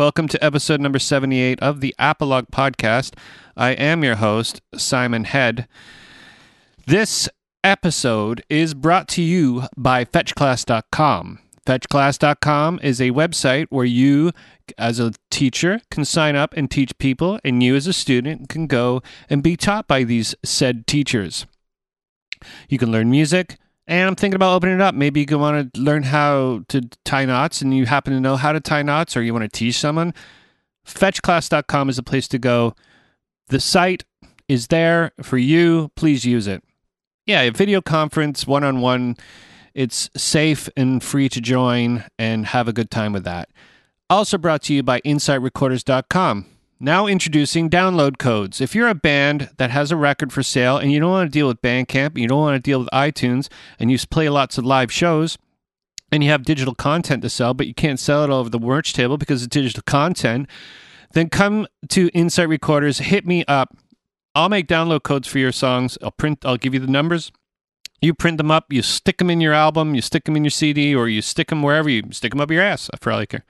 Welcome to episode number 78 of the Apologue Podcast. I am your host, Simon Head. This episode is brought to you by fetchclass.com. Fetchclass.com is a website where you, as a teacher, can sign up and teach people, and you, as a student, can go and be taught by these said teachers. You can learn music, and I'm thinking about opening it up. Maybe you want to learn how to tie knots, and you happen to know how to tie knots, or you want to teach someone. Fetchclass.com is a place to go. The site is there for you. Please use it. Yeah, a video conference, one-on-one. It's safe and free to join, and have a good time with that. Also brought to you by InsightRecorders.com. Now introducing download codes. If you're a band that has a record for sale and you don't want to deal with Bandcamp, you don't want to deal with iTunes, and you play lots of live shows, and you have digital content to sell, but you can't sell it all over the merch table because it's digital content, then come to Insight Recorders, hit me up. I'll make download codes for your songs. I'll give you the numbers. You print them up, you stick them in your album, you stick them in your CD, or you stick them wherever, you stick them up your ass, I probably care.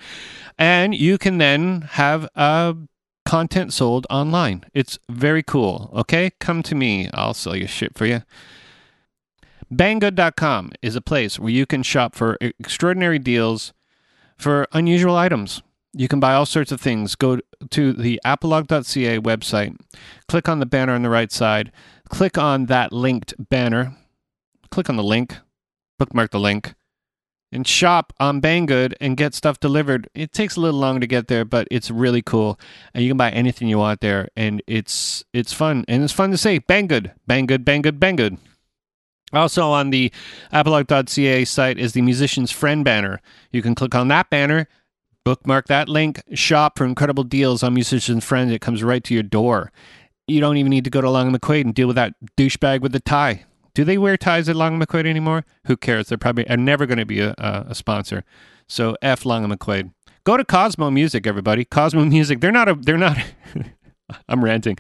And you can then have content sold online. It's very cool, okay? Come to me, I'll sell your shit for you. Banggood.com is a place where you can shop for extraordinary deals for unusual items. You can buy all sorts of things. Go to the apologue.ca website, click on the banner on the right side, click on that linked banner, click on the link, bookmark the link, and shop on Banggood and get stuff delivered. It takes a little longer to get there, but it's really cool. And you can buy anything you want there, and it's fun. And it's fun to say, Banggood, Banggood, Banggood, Banggood. Also on the apologue.ca site is the Musician's Friend banner. You can click on that banner, bookmark that link, shop for incredible deals on Musician's Friend. It comes right to your door. You don't even need to go to Long McQuaid and deal with that douchebag with the tie. Do they wear ties at Long & McQuaid anymore? Who cares? They're probably are never going to be a sponsor. So F Long & McQuaid. Go to Cosmo Music, everybody. Cosmo Music. They're not. I'm ranting.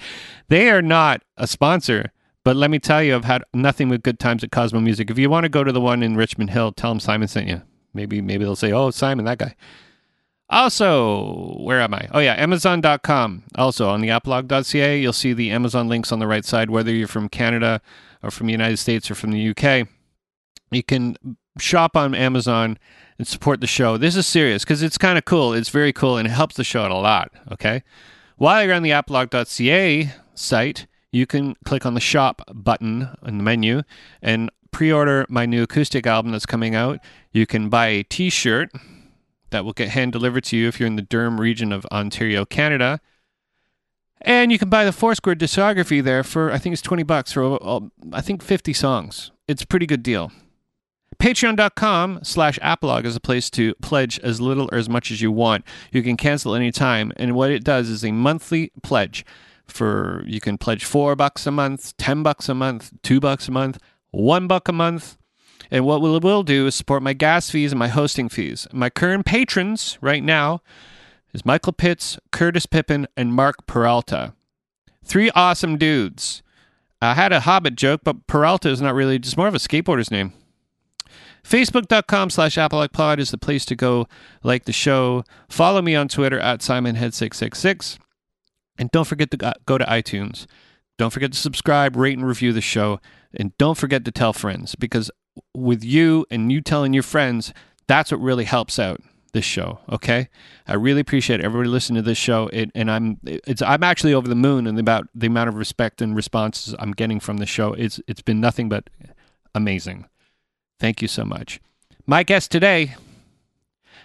They are not a sponsor. But let me tell you, I've had nothing but good times at Cosmo Music. If you want to go to the one in Richmond Hill, tell them Simon sent you. Maybe they'll say, oh, Simon, that guy. Also, where am I? Oh, yeah, Amazon.com. Also, on the apologue.ca, you'll see the Amazon links on the right side, whether you're from Canada or from the United States or from the UK. You can shop on Amazon and support the show. This is serious because it's kind of cool. It's very cool, and it helps the show out a lot, okay? While you're on the apologue.ca site, you can click on the shop button in the menu and pre-order my new acoustic album that's coming out. You can buy a T-shirt that will get hand-delivered to you if you're in the Durham region of Ontario, Canada. And you can buy the Foursquare discography there for, I think it's $20 for, I think, 50 songs. It's a pretty good deal. Patreon.com/apologue is a place to pledge as little or as much as you want. You can cancel any time, and what it does is a monthly pledge. You can pledge $4 a month, $10 a month, $2 a month, $1 a month. And what it will do is support my gas fees and my hosting fees. My current patrons right now is Michael Pitts, Curtis Pippin, and Mark Peralta. Three awesome dudes. I had a Hobbit joke, but Peralta is not really, just more of a skateboarder's name. Facebook.com/ApologuePod is the place to go, like the show. Follow me on Twitter @SimonHead666. And don't forget to go to iTunes. Don't forget to subscribe, rate, and review the show. And don't forget to tell friends, because with you and you telling your friends, that's what really helps out this show, okay? I really appreciate everybody listening to this show, I'm actually over the moon and about the amount of respect and responses I'm getting from the show. It's been nothing but amazing. Thank you so much. My guest today,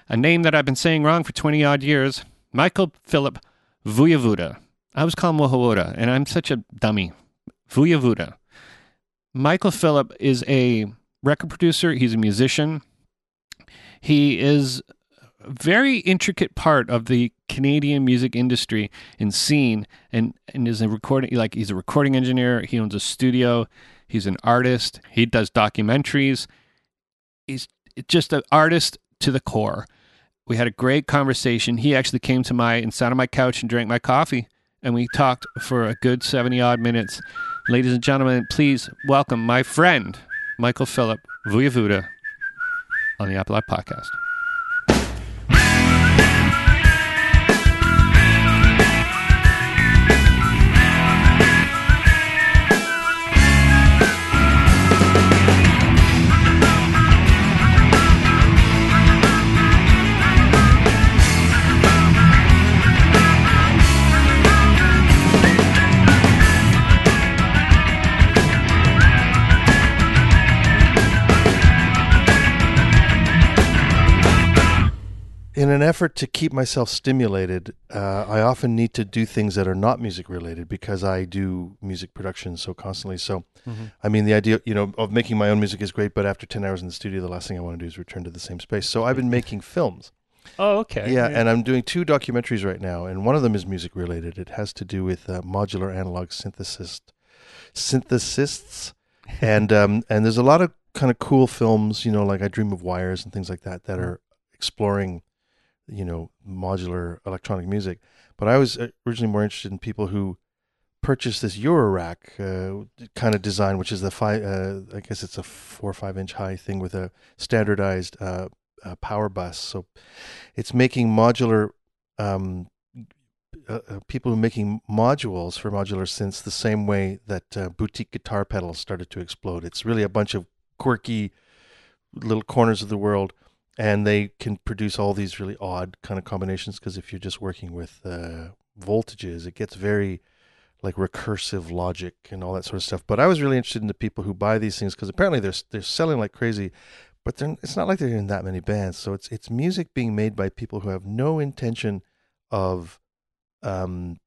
a name that I've been saying wrong for 20-odd years, Michael Philip Wojewoda. I was calling Wojewoda, and I'm such a dummy. Wojewoda. Michael Philip is a record producer. He's a musician. He is a very intricate part of the Canadian music industry and scene, and is a recording, like, he's a recording engineer. He owns a studio. He's an artist. He does documentaries. He's just an artist to the core. We had a great conversation. He actually came to and sat on my couch and drank my coffee, and we talked for a good 70-odd minutes. Ladies and gentlemen, please welcome my friend, Michael Philip Wojewoda, on the Apologue Podcast. in an effort to keep myself stimulated, I often need to do things that are not music related because I do music production so constantly. So, I mean, the idea, you know, of making my own music is great, but after 10 hours in the studio, the last thing I want to do is return to the same space. So I've been making films. Oh, okay. Yeah, yeah, and I'm doing two documentaries right now, and one of them is music related. It has to do with modular analog synthesists, and there's a lot of kind of cool films, you know, like I Dream of Wires and things like that that are exploring, you know, modular electronic music. But I was originally more interested in people who purchased this Eurorack kind of design, which is the I guess it's a 4 or 5 inch high thing with a standardized power bus. So it's making modular people who are making modules for modular synths the same way that boutique guitar pedals started to explode. It's really a bunch of quirky little corners of the world, and they can produce all these really odd kind of combinations because if you're just working with voltages, it gets very like recursive logic and all that sort of stuff. But I was really interested in the people who buy these things because apparently they're selling like crazy. But it's not like they're in that many bands, so it's music being made by people who have no intention of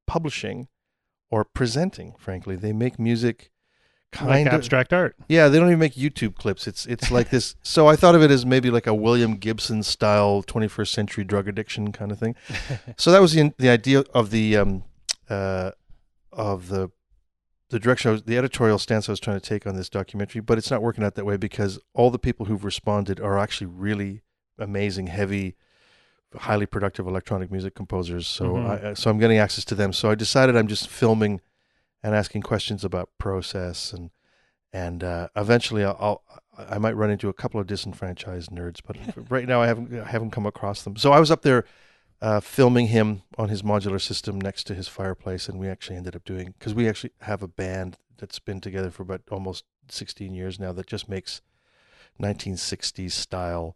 publishing or presenting. Frankly, they make music kind of abstract art. Yeah, they don't even make YouTube clips. It's like this. So I thought of it as maybe like a William Gibson style 21st century drug addiction kind of thing. So that was the idea of the direction, the editorial stance I was trying to take on this documentary, but it's not working out that way because all the people who've responded are actually really amazing, heavy, highly productive electronic music composers. So, so I'm getting access to them. So I decided I'm just filming and asking questions about process, and eventually I might run into a couple of disenfranchised nerds, but right now I haven't come across them. So I was up there filming him on his modular system next to his fireplace, and we actually ended up doing, because we actually have a band that's been together for about almost 16 years now that just makes 1960s style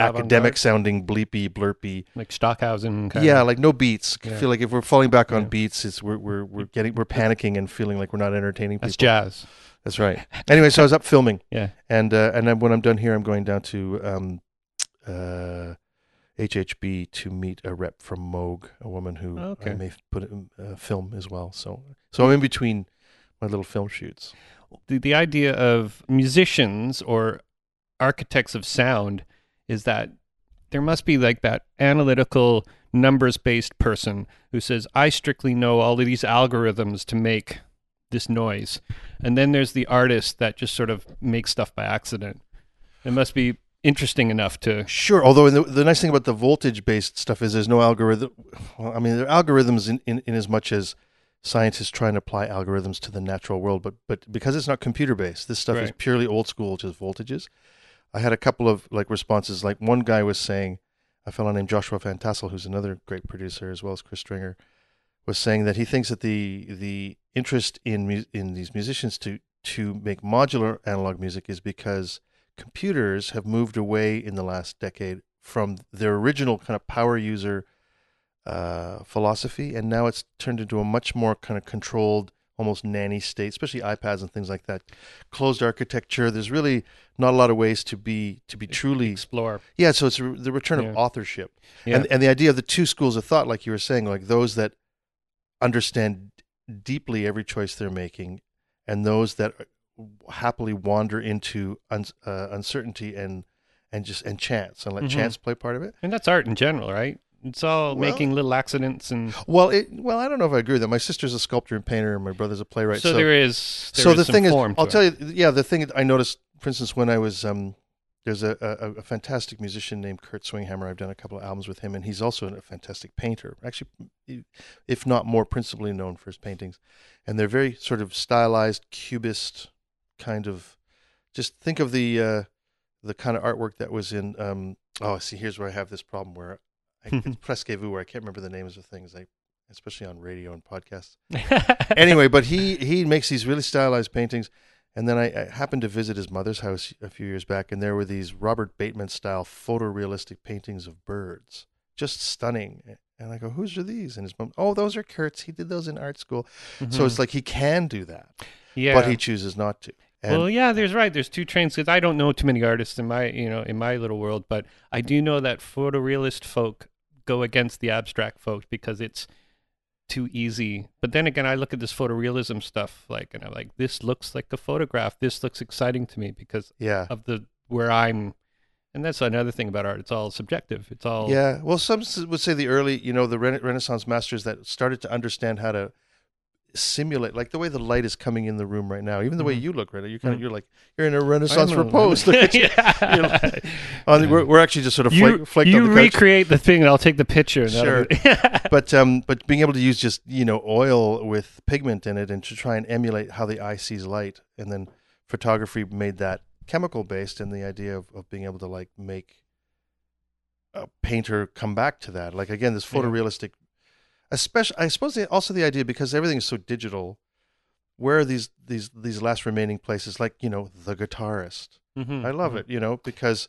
academic sounding bleepy blurpy like Stockhausen kind of. Like no beats. I feel like if we're falling back on beats, it's we're panicking and feeling like we're not entertaining people. That's jazz. That's right. Anyway, so I was up filming, and then when I'm done here, I'm going down to HHB to meet a rep from Moog, a woman who I may put in a film as well. So I'm in between my little film shoots. The idea of musicians or architects of sound is that there must be like that analytical, numbers-based person who says, I strictly know all of these algorithms to make this noise. And then there's the artist that just sort of makes stuff by accident. It must be interesting enough to... Sure, although the nice thing about the voltage-based stuff is there's no algorithm... Well, I mean, there are algorithms in as much as scientists try and apply algorithms to the natural world, but because it's not computer-based, this stuff is purely old-school, just voltages. I had a couple of like responses. Like one guy was saying, a fellow named Joshua Fantassel, who's another great producer as well as Chris Stringer, was saying that he thinks that the interest in these musicians to make modular analog music is because computers have moved away in the last decade from their original kind of power user philosophy, and now it's turned into a much more kind of controlled, almost nanny state, especially iPads and things like that. Closed architecture. There's really not a lot of ways to be truly explore. Yeah, so it's the return of authorship, and the idea of the two schools of thought, like you were saying, like those that understand deeply every choice they're making, and those that happily wander into uncertainty and chance and let chance play part of it. And that's art in general, right? It's all making little accidents and well, I don't know if I agree with that. My sister's a sculptor and painter, and my brother's a playwright. So the thing I noticed, for instance, when I was there's a fantastic musician named Kurt Swinghammer. I've done a couple of albums with him, and he's also a fantastic painter. Actually, if not more, principally known for his paintings, and they're very sort of stylized, cubist. Kind of, just think of the kind of artwork that was in. Here's where I have this problem where it's Presque Vu, where I can't remember the names of things, especially on radio and podcasts. Anyway, but he makes these really stylized paintings, and then I happened to visit his mother's house a few years back, and there were these Robert Bateman style photorealistic paintings of birds, just stunning. And I go, whose are these? And his mom, oh, those are Kurt's. He did those in art school. So it's like he can do that, but he chooses not to. And well, yeah, there's right. There's two trains, because I don't know too many artists in my, you know, in my little world, but I do know that photorealist folk go against the abstract folk because it's too easy. But then again, I look at this photorealism stuff, like, and I'm like, this looks like a photograph. This looks exciting to me because of the where I'm. And that's another thing about art. It's all subjective. It's all Well, some would say the early, you know, the Renaissance masters that started to understand how to simulate, like the way the light is coming in the room right now, even the way you look right now, you kind of, you're like, you're in a Renaissance repose. We're actually just sort of flaked on the couch. You recreate the thing, and I'll take the picture. And sure, but being able to use just, you know, oil with pigment in it, and to try and emulate how the eye sees light, and then photography made that chemical based, and the idea of being able to like make a painter come back to that, like again, this photorealistic. Especially, I suppose also the idea, because everything is so digital, where are these last remaining places, like, you know, The Guitarist? I love it, you know, because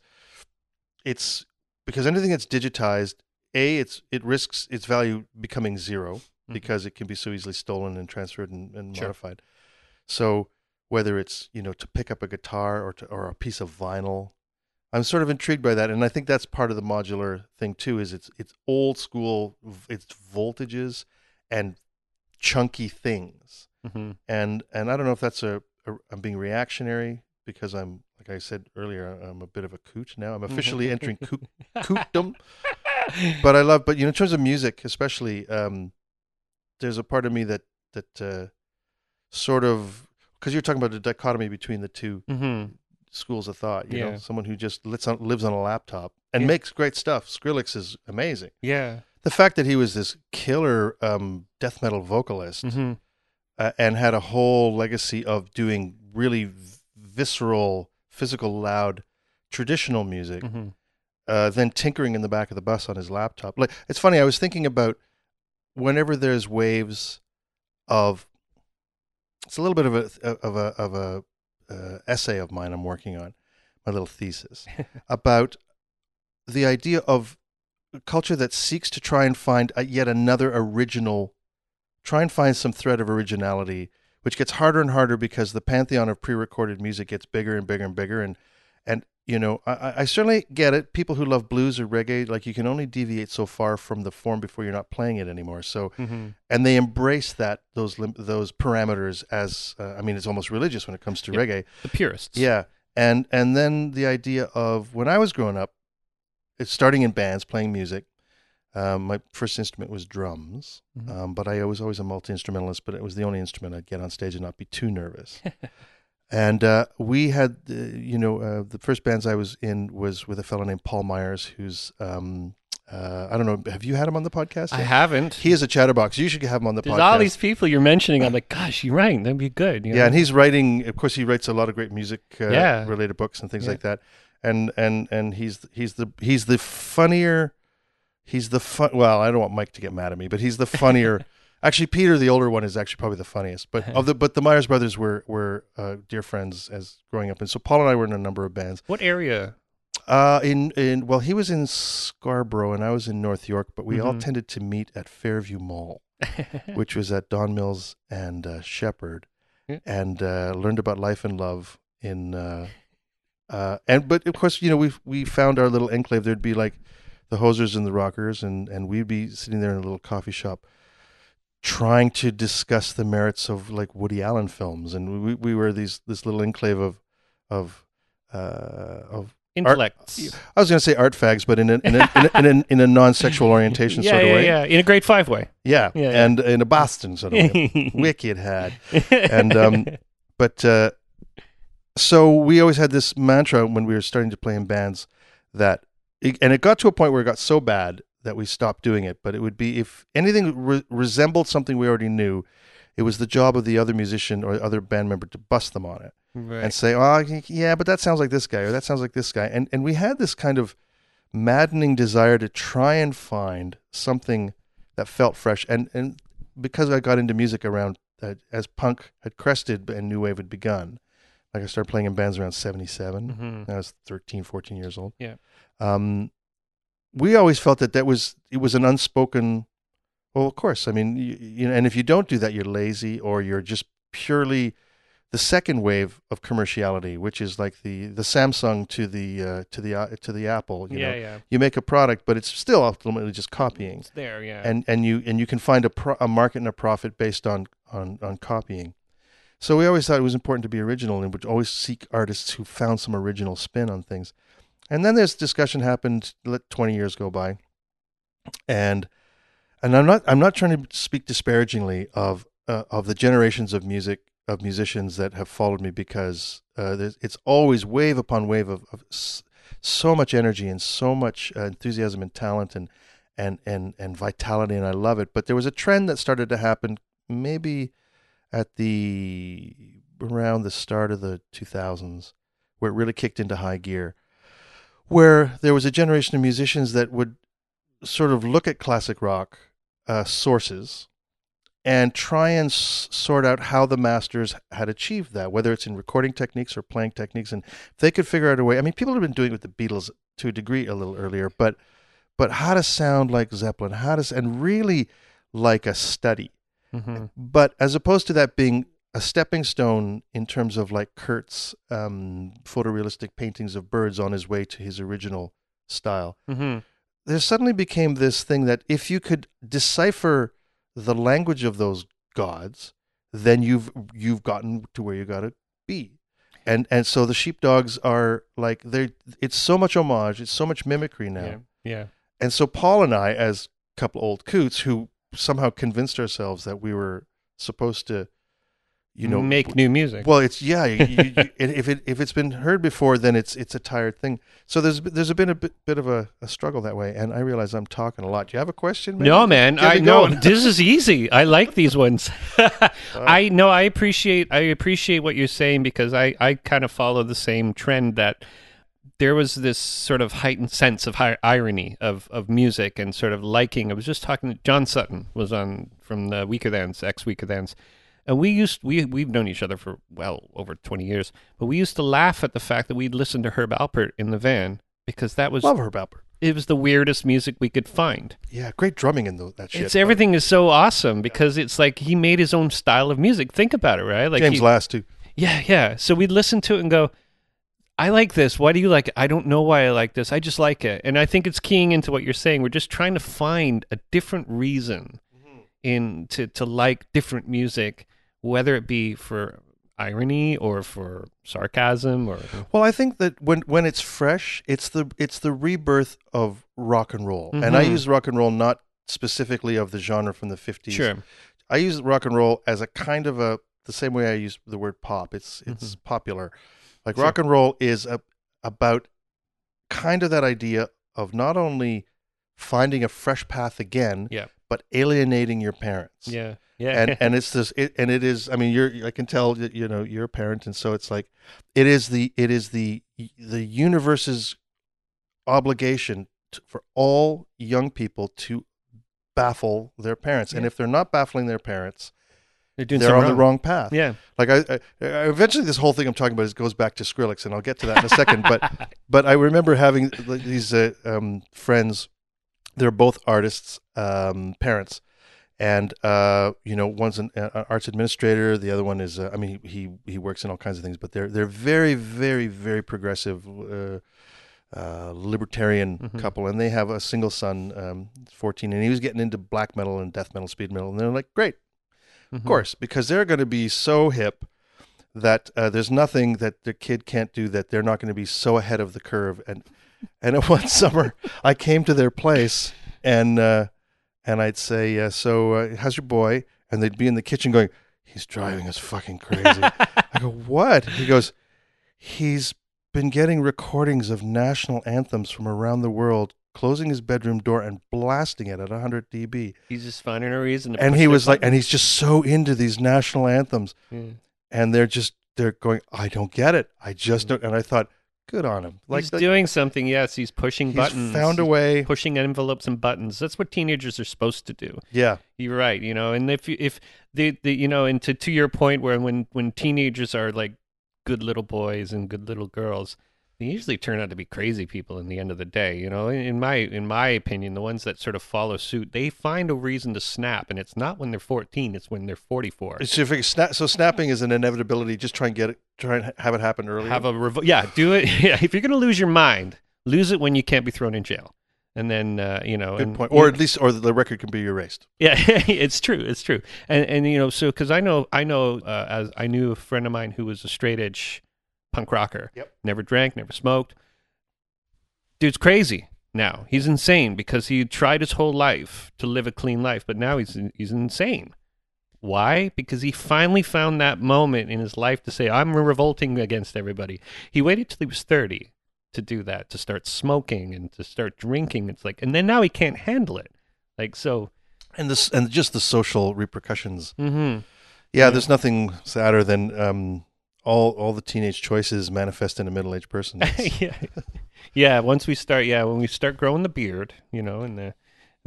anything that's digitized, it risks its value becoming zero because it can be so easily stolen and transferred and modified. So whether it's, you know, to pick up a guitar or a piece of vinyl, I'm sort of intrigued by that, and I think that's part of the modular thing too. Is it's old school, it's voltages and chunky things, and I don't know if that's I'm being reactionary because I'm, like I said earlier, I'm a bit of a coot now. I'm officially entering cootdom, but you know, in terms of music, especially, there's a part of me that sort of, because you're talking about the dichotomy between the two. Schools of thought, you know, someone who just lives on a laptop and makes great stuff. Skrillex is amazing. Yeah, the fact that he was this killer death metal vocalist and had a whole legacy of doing really visceral, physical, loud, traditional music, then tinkering in the back of the bus on his laptop. Like, it's funny. I was thinking about whenever there's waves of, it's a little bit of a essay of mine I'm working on, my little thesis, about the idea of a culture that seeks to try and find some thread of originality, which gets harder and harder because the pantheon of pre-recorded music gets bigger and bigger and bigger. And you know, I certainly get it. People who love blues or reggae, like, you can only deviate so far from the form before you're not playing it anymore. So, and they embrace those parameters as, I mean, it's almost religious when it comes to reggae. The purists. Yeah. And then the idea of, when I was growing up, it's starting in bands, playing music. My first instrument was drums, but I was always a multi-instrumentalist, but it was the only instrument I'd get on stage and not be too nervous. And we had, the first bands I was in was with a fellow named Paul Myers, who's, I don't know, have you had him on the podcast? I haven't. He is a chatterbox. You should have him on the podcast. There's all these people you're mentioning. I'm like, gosh, you're right. That'd be good. You know? And he's writing, of course, he writes a lot of great music related books and things like that. And well, I don't want Mike to get mad at me, but he's the funnier. Actually, Peter, the older one, is actually probably the funniest. But the Myers brothers were dear friends as growing up, and so Paul and I were in a number of bands. What area? Well, he was in Scarborough, and I was in North York, but we all tended to meet at Fairview Mall, which was at Don Mills and Shepherd, and learned about life and love in. But of course, you know, we found our little enclave. There'd be like the Hosers and the Rockers, and we'd be sitting there in a little coffee shop, trying to discuss the merits of like Woody Allen films, and we were this little enclave of intellects. I was going to say art fags, but in a non-sexual orientation sort of way. Yeah, in a grade 5 way. Yeah, and in a Boston sort of way. Wicked hat. And so we always had this mantra when we were starting to play in bands and it got to a point where it got so bad that we stopped doing it, but it would be, if anything resembled something we already knew, it was the job of the other musician or other band member to bust them on it and say, "Oh, yeah, but that sounds like this guy, or that sounds like this guy," and we had this kind of maddening desire to try and find something that felt fresh, and because I got into music around as punk had crested and new wave had begun, like I started playing in bands around 77. I was 13, 14 years old. Yeah. We always felt that it was an unspoken, well, of course, I mean, you know, and if you don't do that, you're lazy, or you're just purely the second wave of commerciality, which is like the Samsung to the Apple. You know? You make a product, but it's still ultimately just copying. It's there, yeah. And you can find a market and a profit based on copying. So we always thought it was important to be original, and would always seek artists who found some original spin on things. And then this discussion happened. Let 20 years go by, and I'm not trying to speak disparagingly of the generations of music. Of musicians that have followed me, because it's always wave upon wave of so much energy and so much enthusiasm and talent and vitality, and I love it. But there was a trend that started to happen maybe at around the start of the 2000s, where it really kicked into high gear, where there was a generation of musicians that would sort of look at classic rock sources and try and sort out how the masters had achieved that, whether it's in recording techniques or playing techniques. And if they could figure out a way, I mean, people have been doing it with the Beatles to a degree a little earlier, but how to sound like Zeppelin, and really like a study. Mm-hmm. But as opposed to that being a stepping stone in terms of like Kurt's photorealistic paintings of birds on his way to his original style, mm-hmm. there suddenly became this thing that if you could decipher the language of those gods, then you've gotten to where you gotta be, and so the Sheepdogs are like it's so much homage, it's so much mimicry now, yeah. And so Paul and I, as a couple old coots who somehow convinced ourselves that we were supposed to, make new music. Well, it's if it's been heard before, then it's a tired thing. So there's been a bit of a struggle that way, and I realize I'm talking a lot. Do you have a question? Maybe? No, man. I know this is easy. I like these ones. I appreciate what you're saying, because I kind of follow the same trend, that there was this sort of heightened sense of irony of music and sort of liking. I was just talking to John Sutton, was on from the Weaker Thans, ex-Weaker Thans. And we've known each other for well over 20 years, but we used to laugh at the fact that we'd listen to Herb Alpert in the van, because that was... Love Herb Alpert. It was the weirdest music we could find. Yeah, great drumming in that shit. Everything is so awesome, because it's like he made his own style of music. Think about it, right? Like James Last, too. Yeah, yeah. So we'd listen to it and go, I like this. Why do you like it? I don't know why I like this. I just like it. And I think it's keying into what you're saying. We're just trying to find a different reason to like different music, whether it be for irony or for sarcasm or... Well, I think that when it's fresh, it's the rebirth of rock and roll. Mm-hmm. And I use rock and roll not specifically of the genre from the 50s. Sure. I use rock and roll as a kind of the same way I use the word pop. It's mm-hmm. popular. Like rock and roll is about kind of that idea of not only finding a fresh path again, but alienating your parents. Yeah. Yeah. And it's this, and it is, I mean, I can tell that, you're a parent. And so it's like, it is the universe's obligation for all young people to baffle their parents. Yeah. And if they're not baffling their parents, they're on the wrong path. Yeah. Like I eventually this whole thing I'm talking about goes back to Skrillex, and I'll get to that in a second. But I remember having these friends, they're both artists, parents. And, one's an arts administrator. The other one is, he works in all kinds of things, but they're very, very, very progressive, libertarian mm-hmm. couple. And they have a single son, 14, and he was getting into black metal and death metal, speed metal. And they're like, great, mm-hmm. of course, because they're going to be so hip that there's nothing that their kid can't do, that they're not going to be so ahead of the curve. And one summer I came to their place and I'd say, how's your boy? And they'd be in the kitchen going, he's driving us fucking crazy. I go, what? He goes, he's been getting recordings of national anthems from around the world, closing his bedroom door and blasting it at 100 dB. He's just finding a reason to. And he was like, and he's just so into these national anthems. Yeah. And they're going, I don't get it. I just don't. And I thought, good on him. Like he's doing something, yes. He's pushing buttons. He's found a way. Pushing envelopes and buttons. That's what teenagers are supposed to do. Yeah. You're right, And to your point, when teenagers are like good little boys and good little girls, they usually turn out to be crazy people in the end of the day. You know, in my opinion, the ones that sort of follow suit, they find a reason to snap, and it's not when they're 14; it's when they're 44. So snapping is an inevitability. Just try and get it, try and have it happen earlier. Do it. Yeah, if you're going to lose your mind, lose it when you can't be thrown in jail, and then good point. Or at least, or the record can be erased. Yeah, it's true. And you know, so because I know, as I knew a friend of mine who was a straight edge punk rocker. Yep. Never drank, never smoked. Dude's crazy now. He's insane because he tried his whole life to live a clean life, but now he's insane. Why? Because he finally found that moment in his life to say, I'm revolting against everybody. He waited till he was 30 to do that, to start smoking and to start drinking. It's like, and then now he can't handle it. Like, so. And just the social repercussions. Mm-hmm. Yeah, there's nothing sadder than, all the teenage choices manifest in a middle-aged person. Yeah. When we start growing the beard, you know, and the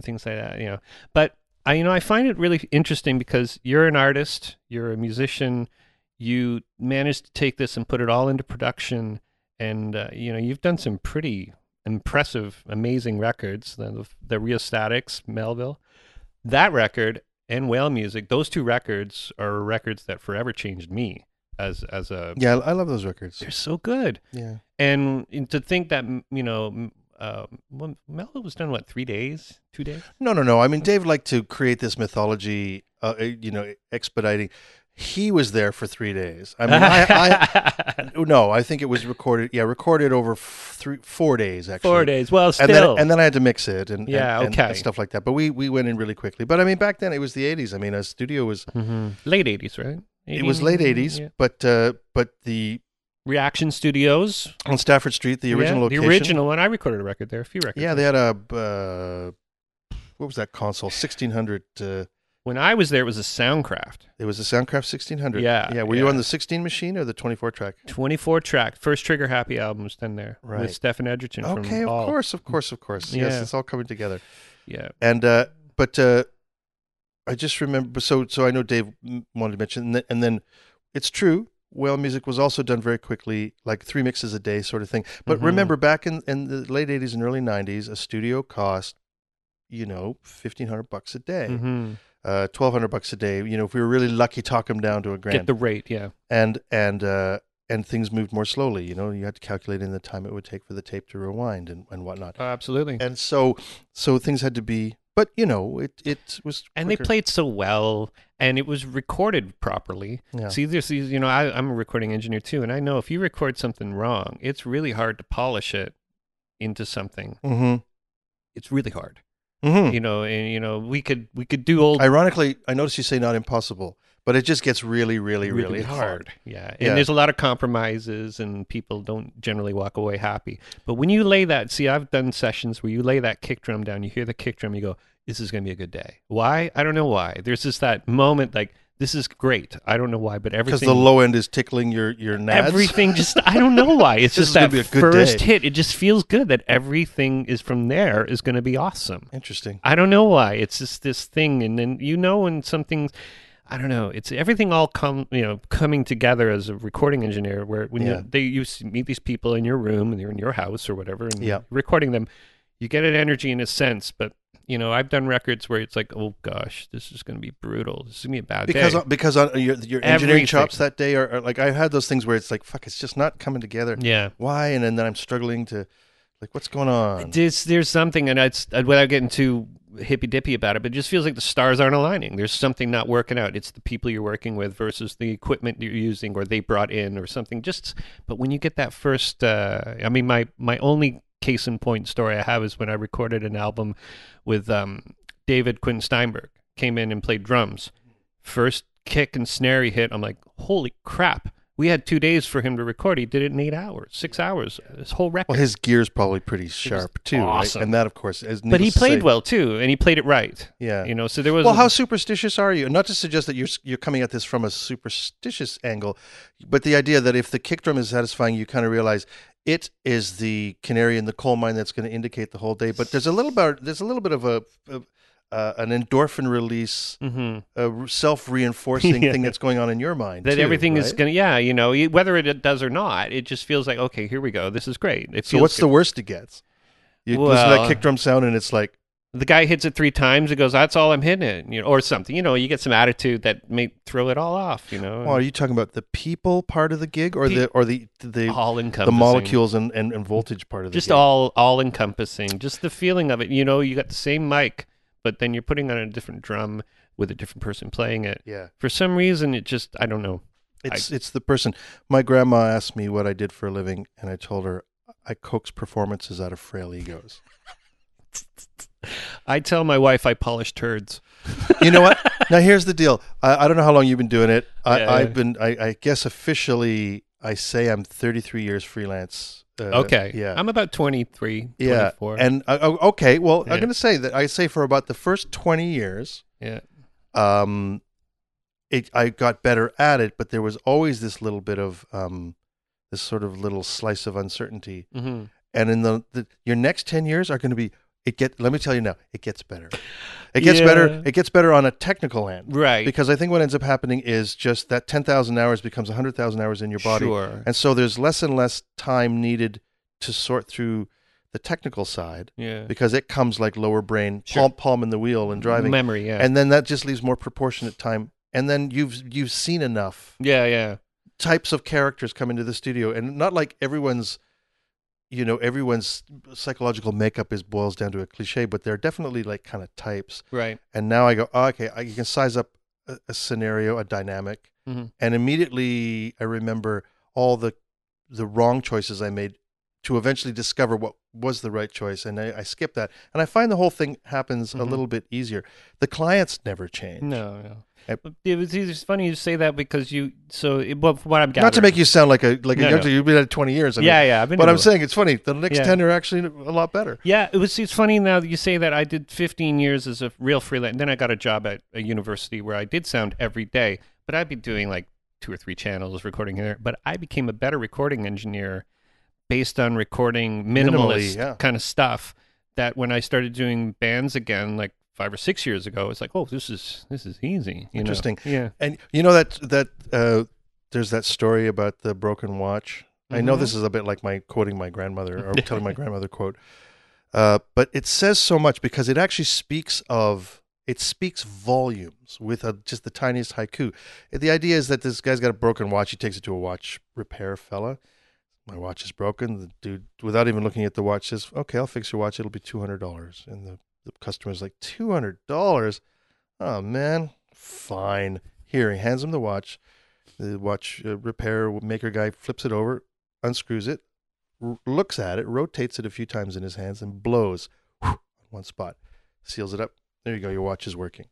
things like that, you know. But I find it really interesting because you're an artist, you're a musician, you managed to take this and put it all into production, and you've done some pretty impressive, amazing records. The Rheostatics, Melville, that record, and Whale Music. Those two records are records that forever changed me. Yeah, I love those records. They're so good. Yeah. And to think that, Mel was done, 3 days, 2 days? No. I mean, Dave liked to create this mythology, expediting. He was there for 3 days. I mean, I think it was recorded over 4 days, actually. 4 days, well, still. And then I had to mix it and stuff like that. But we went in really quickly. But I mean, back then it was the 80s. I mean, a studio was... Mm-hmm. Late 80s, right? It was late 80s, yeah. but the Reaction Studios on Stafford Street, the original location. The original one. I recorded a record there, a few records. Yeah, they had a what was that console? 1600. When I was there, it was a Soundcraft. It was a Soundcraft 1600. Yeah. Yeah. Were you on the 16 machine or the 24-track? 24-track. First Trigger Happy album was done there. Right. With Stefan Edgerton. Okay, of course. Yeah. Yes, it's all coming together. Yeah. And, I just remember, so I know Dave wanted to mention, and then it's true, Whale Music was also done very quickly, like 3 mixes a day sort of thing. But remember, back in the late 80s and early 90s, a studio cost, $1,500 a day, $1,200 a day. You know, if we were really lucky, talk them down to $1,000. Get the rate, yeah. And things moved more slowly, you had to calculate in the time it would take for the tape to rewind and whatnot. Oh, absolutely. And so things had to be... But, it was quicker. And they played so well, and it was recorded properly. Yeah. See, there's these, I'm a recording engineer too, and I know if you record something wrong, it's really hard to polish it into something. Mm-hmm. It's really hard. Mm-hmm. We could do old... Ironically, I noticed you say not impossible, but it just gets really, really, really, really hard. Yeah, and there's a lot of compromises, and people don't generally walk away happy. But when you lay that... See, I've done sessions where you lay that kick drum down, you hear the kick drum, you go, this is going to be a good day. Why? I don't know why. There's just that moment like... This is great. I don't know why, but everything... Because the low end is tickling your nads. Everything just... I don't know why. It's just that first hit. It just feels good that everything is from there is going to be awesome. Interesting. I don't know why. It's just this thing. And then, when something's... I don't know. It's everything all coming together as a recording engineer, where you meet these people in your room and you're in your house or whatever, and you're recording them, you get an energy in a sense, but... I've done records where it's like, oh gosh, this is going to be brutal. This is going to be a bad day. Because your engineering chops that day are like, I've had those things where it's like, fuck, it's just not coming together. Yeah. Why? And then I'm struggling to, like, what's going on? There's something, and without getting too hippy-dippy about it, but it just feels like the stars aren't aligning. There's something not working out. It's the people you're working with versus the equipment you're using or they brought in or something. But when you get that first, my only... case in point story I have is when I recorded an album with David Quinn Steinberg, came in and played drums. First kick and snare he hit, I'm like, holy crap. We had 2 days for him to record. He did it in 8 hours, 6 hours, this whole record. Well, his gear's probably pretty sharp too. Awesome. Right? And that, of course, but he played well too, and he played it right. Yeah. So there was... Well, how superstitious are you? Not to suggest that you're coming at this from a superstitious angle, but the idea that if the kick drum is satisfying, you kind of realize it is the canary in the coal mine that's going to indicate the whole day. But there's a little bit of a an endorphin release, a self-reinforcing thing that's going on in your mind. That too, everything is going to, you know, whether it does or not, it just feels like, okay, here we go. This is great. It so what's good. The worst it gets? You listen to that kick drum sound and it's like... The guy hits it 3 times and goes, that's all I'm hitting it, you know, or something. You know, you get some attitude that may throw it all off, you know. Well, are you talking about the people part of the gig or the molecules and voltage part of the gig? Just all-encompassing. Just the feeling of it. You know, you got the same mic, but then you're putting on a different drum with a different person playing it. Yeah. For some reason, it just, I don't know. It's the person. My grandma asked me what I did for a living, and I told her I coax performances out of frail egos. I tell my wife I polish turds. You know what? Now, here's the deal. I don't know how long you've been doing it. I guess officially, I say I'm 33 years freelance. Okay. Yeah. I'm about 23, 24. And, okay, well, I'm going to say that I say for about the first 20 years, I got better at it, but there was always this little bit of, this sort of little slice of uncertainty. Mm-hmm. And in your next 10 years are going to be, let me tell you now, it gets better. It gets better. It gets better on a technical end. Right. Because I think what ends up happening is just that 10,000 hours becomes 100,000 hours in your body. Sure. And so there's less and less time needed to sort through the technical side. Yeah. Because it comes like lower brain, palm in the wheel and driving. Memory, yeah. And then that just leaves more proportionate time. And then you've seen enough. Yeah, yeah. Types of characters come into the studio. And not like everyone's psychological makeup boils down to a cliche, but they're definitely like kind of types. Right. And now I go, you can size up a scenario, a dynamic. Mm-hmm. And immediately I remember all the wrong choices I made to eventually discover what was the right choice. And I skip that. And I find the whole thing happens a little bit easier. The clients never change. No. It's funny you say that because from what I'm gathering. Not to make you sound like a youngster, you've been at it 20 years. I'm saying it's funny. The next 10 are actually a lot better. Yeah, it's funny now that you say that. I did 15 years as a real freelance, and then I got a job at a university where I did sound every day, but I'd be doing like 2 or 3 channels recording here. But I became a better recording engineer based on recording minimalist kind of stuff that when I started doing bands again, like 5 or 6 years ago, it's like, oh, this is easy. Interesting. Yeah. And you know that there's that story about the broken watch. Mm-hmm. I know this is a bit like my quoting my grandmother or telling my grandmother quote. But it says so much because it actually speaks volumes with just the tiniest haiku. The idea is that this guy's got a broken watch. He takes it to a watch repair fella. My watch is broken. The dude, without even looking at the watch, says, okay, I'll fix your watch. It'll be $200. And the customer's like, $200? Oh, man. Fine. Here, he hands him the watch. The watch repair maker guy flips it over, unscrews it, looks at it, rotates it a few times in his hands, and blows on one spot. Seals it up. There you go. Your watch is working.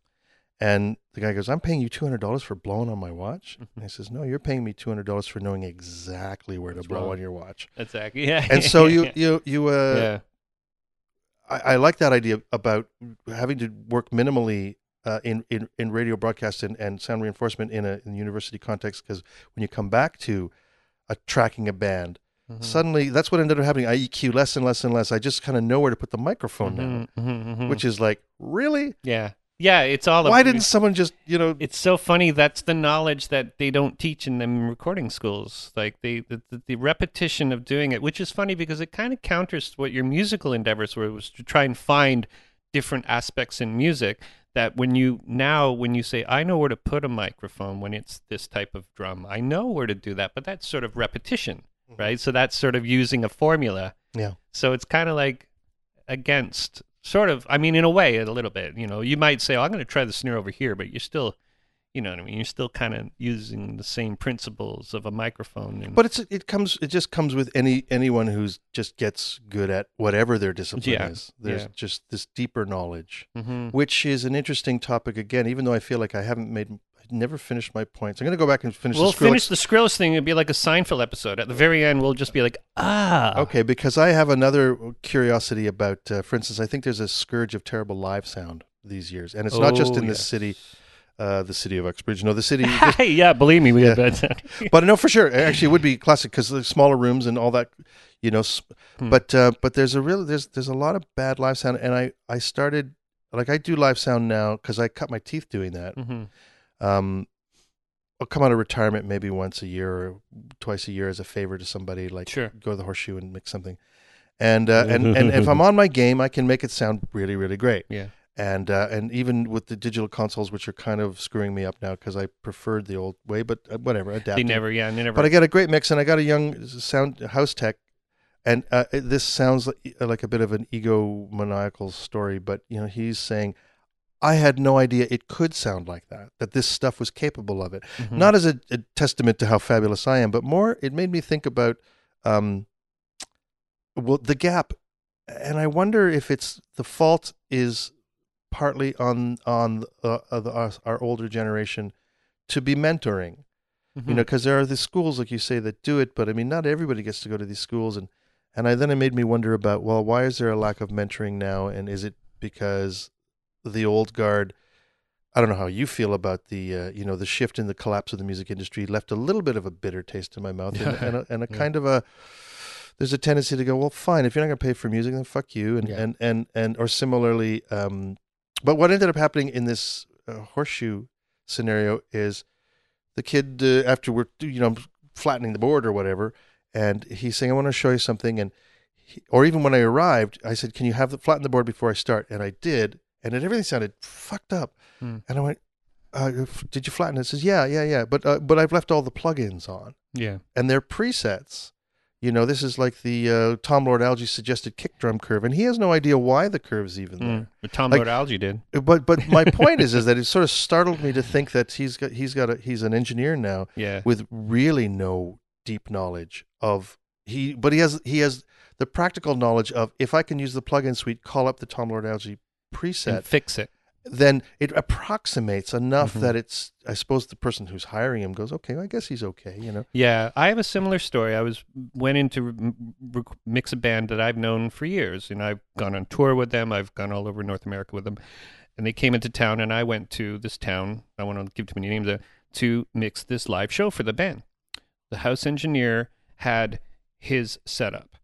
And the guy goes, I'm paying you $200 for blowing on my watch? And he says, no, you're paying me $200 for knowing exactly where to blow on your watch. Exactly. Yeah. And so I like that idea about having to work minimally in radio broadcast and sound reinforcement in a university context, because when you come back to tracking a band, suddenly that's what ended up happening. I EQ less and less and less. I just kind of know where to put the microphone now, which is like, really? Yeah. Yeah, it's all... Why didn't someone just, It's so funny. That's the knowledge that they don't teach in them recording schools. Like, the repetition of doing it, which is funny because it kind of counters what your musical endeavors were, was to try and find different aspects in music that when you say, I know where to put a microphone when it's this type of drum, I know where to do that, but that's sort of repetition, right? So that's sort of using a formula. Yeah. So it's kind of like against... Sort of, I mean, in a way, a little bit, you might say, oh, I'm going to try the snare over here, but you're still, you know what I mean? You're still kind of using the same principles of a microphone. But it just comes with anyone who's just gets good at whatever their discipline is. There's just this deeper knowledge, which is an interesting topic again, even though I feel like I never finished my points. I'm going to go back and finish the Skrillex. We'll finish the Skrillex thing. It'll be like a Seinfeld episode. At the very end, we'll just be like, Okay, because I have another curiosity about, for instance, I think there's a scourge of terrible live sound these years. And it's not just in this city, the city of Uxbridge. No, the city... believe me, we have bad sound. But no, for sure. Actually, it would be classic because there's smaller rooms and all that, But there's a lot of bad live sound. And I started Like I do live sound now because I cut my teeth doing that. Mm-hmm. I'll come out of retirement maybe once a year or twice a year as a favor to somebody, like go to the Horseshoe and mix something. And if I'm on my game, I can make it sound really, really great. Yeah. And even with the digital consoles, which are kind of screwing me up now because I preferred the old way, but whatever, adapting. They never. But I got a great mix, and I got a young sound house tech, and this sounds like a bit of an egomaniacal story, but you know, he's saying, I had no idea it could sound like that, that this stuff was capable of it. Mm-hmm. Not as a testament to how fabulous I am, but more, it made me think about the gap, and I wonder if it's the fault is partly on our older generation to be mentoring, mm-hmm. you know, because there are the schools, like you say, that do it, but I mean, not everybody gets to go to these schools, and it made me wonder about, well, why is there a lack of mentoring now, and is it because the old guard? I don't know how you feel about the the shift in the collapse of the music industry left a little bit of a bitter taste in my mouth, and a kind of a. There's a tendency to go, well, fine, if you're not going to pay for music, then fuck you, or similarly. But what ended up happening in this Horseshoe scenario is the kid, after we're flattening the board or whatever, and he's saying, I want to show you something, or even when I arrived, I said, can you flatten the board before I start? And I did, and everything sounded fucked up, and I went, did you flatten it? It says, yeah, but I've left all the plugins on, and they're presets. You know, this is like the Tom Lord Algae suggested kick drum curve, and he has no idea why the curve's even there. But Tom Lord Algae did. But my point is that it sort of startled me to think that he's an engineer now with really no deep knowledge of he has the practical knowledge of, if I can use the plugin suite, call up the Tom Lord Algae preset and fix it. Then it approximates enough that it's, I suppose the person who's hiring him goes, okay, well, I guess he's okay, you know? Yeah, I have a similar story. I went in to mix a band that I've known for years, and I've gone on tour with them. I've gone all over North America with them. And they came into town, and I went to this town, I won't want to give too many names, to mix this live show for the band. The house engineer had his setup,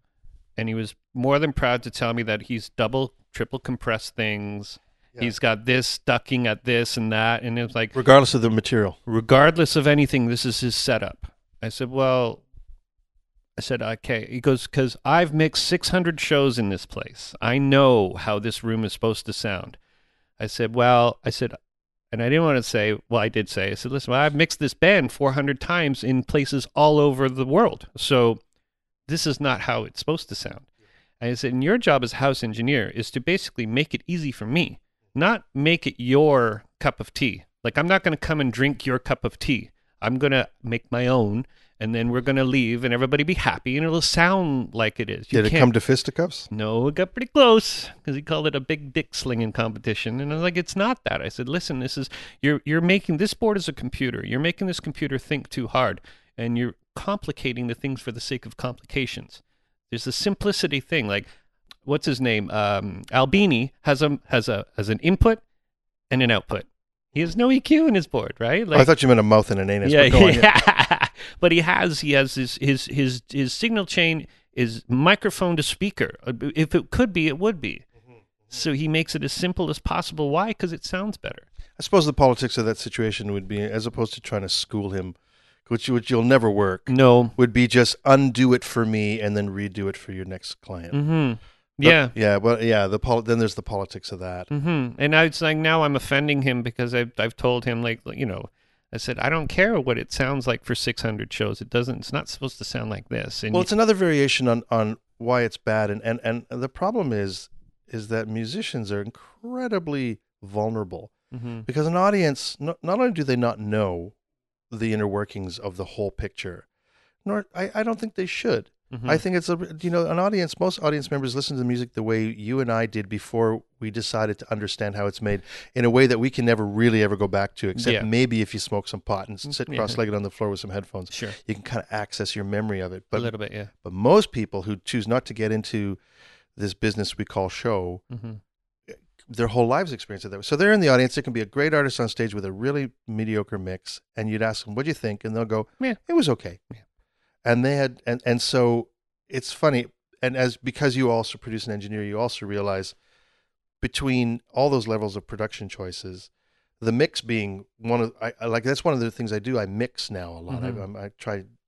and he was more than proud to tell me that he's double, triple compressed things. He's got this ducking at this and that, and it's like, regardless of the material, regardless of anything, this is his setup. I said, okay. He goes, because I've mixed 600 shows in this place. I know how this room is supposed to sound. I said, listen, I've mixed this band 400 times in places all over the world, so this is not how it's supposed to sound. And I said, and your job as house engineer is to basically make it easy for me. Not make it your cup of tea. Like, I'm not going to come and drink your cup of tea. I'm going to make my own, and then we're going to leave, and everybody be happy, and it'll sound like it is. Did it come to fisticuffs? No, it got pretty close, because he called it a big dick slinging competition. And I was like, it's not that. I said, listen, this is, you're making, this board is a computer. You're making this computer think too hard, and you're complicating the things for the sake of complications. There's the simplicity thing, like, what's his name? Albini has an input and an output. He has no EQ in his board, right? Like, I thought you meant a mouth and an anus. Yeah, but go on. But he has his signal chain is microphone to speaker. If it could be, it would be. Mm-hmm. So he makes it as simple as possible. Why? Because it sounds better. I suppose the politics of that situation would be, as opposed to trying to school him, which you'll never work. No, would be just undo it for me and then redo it for your next client. Mm-hmm. Then there's the politics of that. Mm-hmm. And I was like, now I'm offending him because I've told him, like, I said, I don't care what it sounds like for 600 shows. It's not supposed to sound like this. And it's another variation on why it's bad. And the problem is that musicians are incredibly vulnerable, because an audience, not only do they not know the inner workings of the whole picture, nor I don't think they should. Mm-hmm. I think it's an audience. Most audience members listen to the music the way you and I did before we decided to understand how it's made, in a way that we can never really ever go back to, except maybe if you smoke some pot and sit cross-legged on the floor with some headphones. Sure, you can kind of access your memory of it, but a little bit, yeah. But most people who choose not to get into this business we call show, their whole lives experience it that way. So they're in the audience. It can be a great artist on stage with a really mediocre mix, and you'd ask them, "What do you think?" And they'll go, "Yeah, it was okay." Yeah. And they had, and so it's funny. And because you also produce and engineer, you also realize between all those levels of production choices, the mix being one of, I that's one of the things I do. I mix now a lot. Mm-hmm.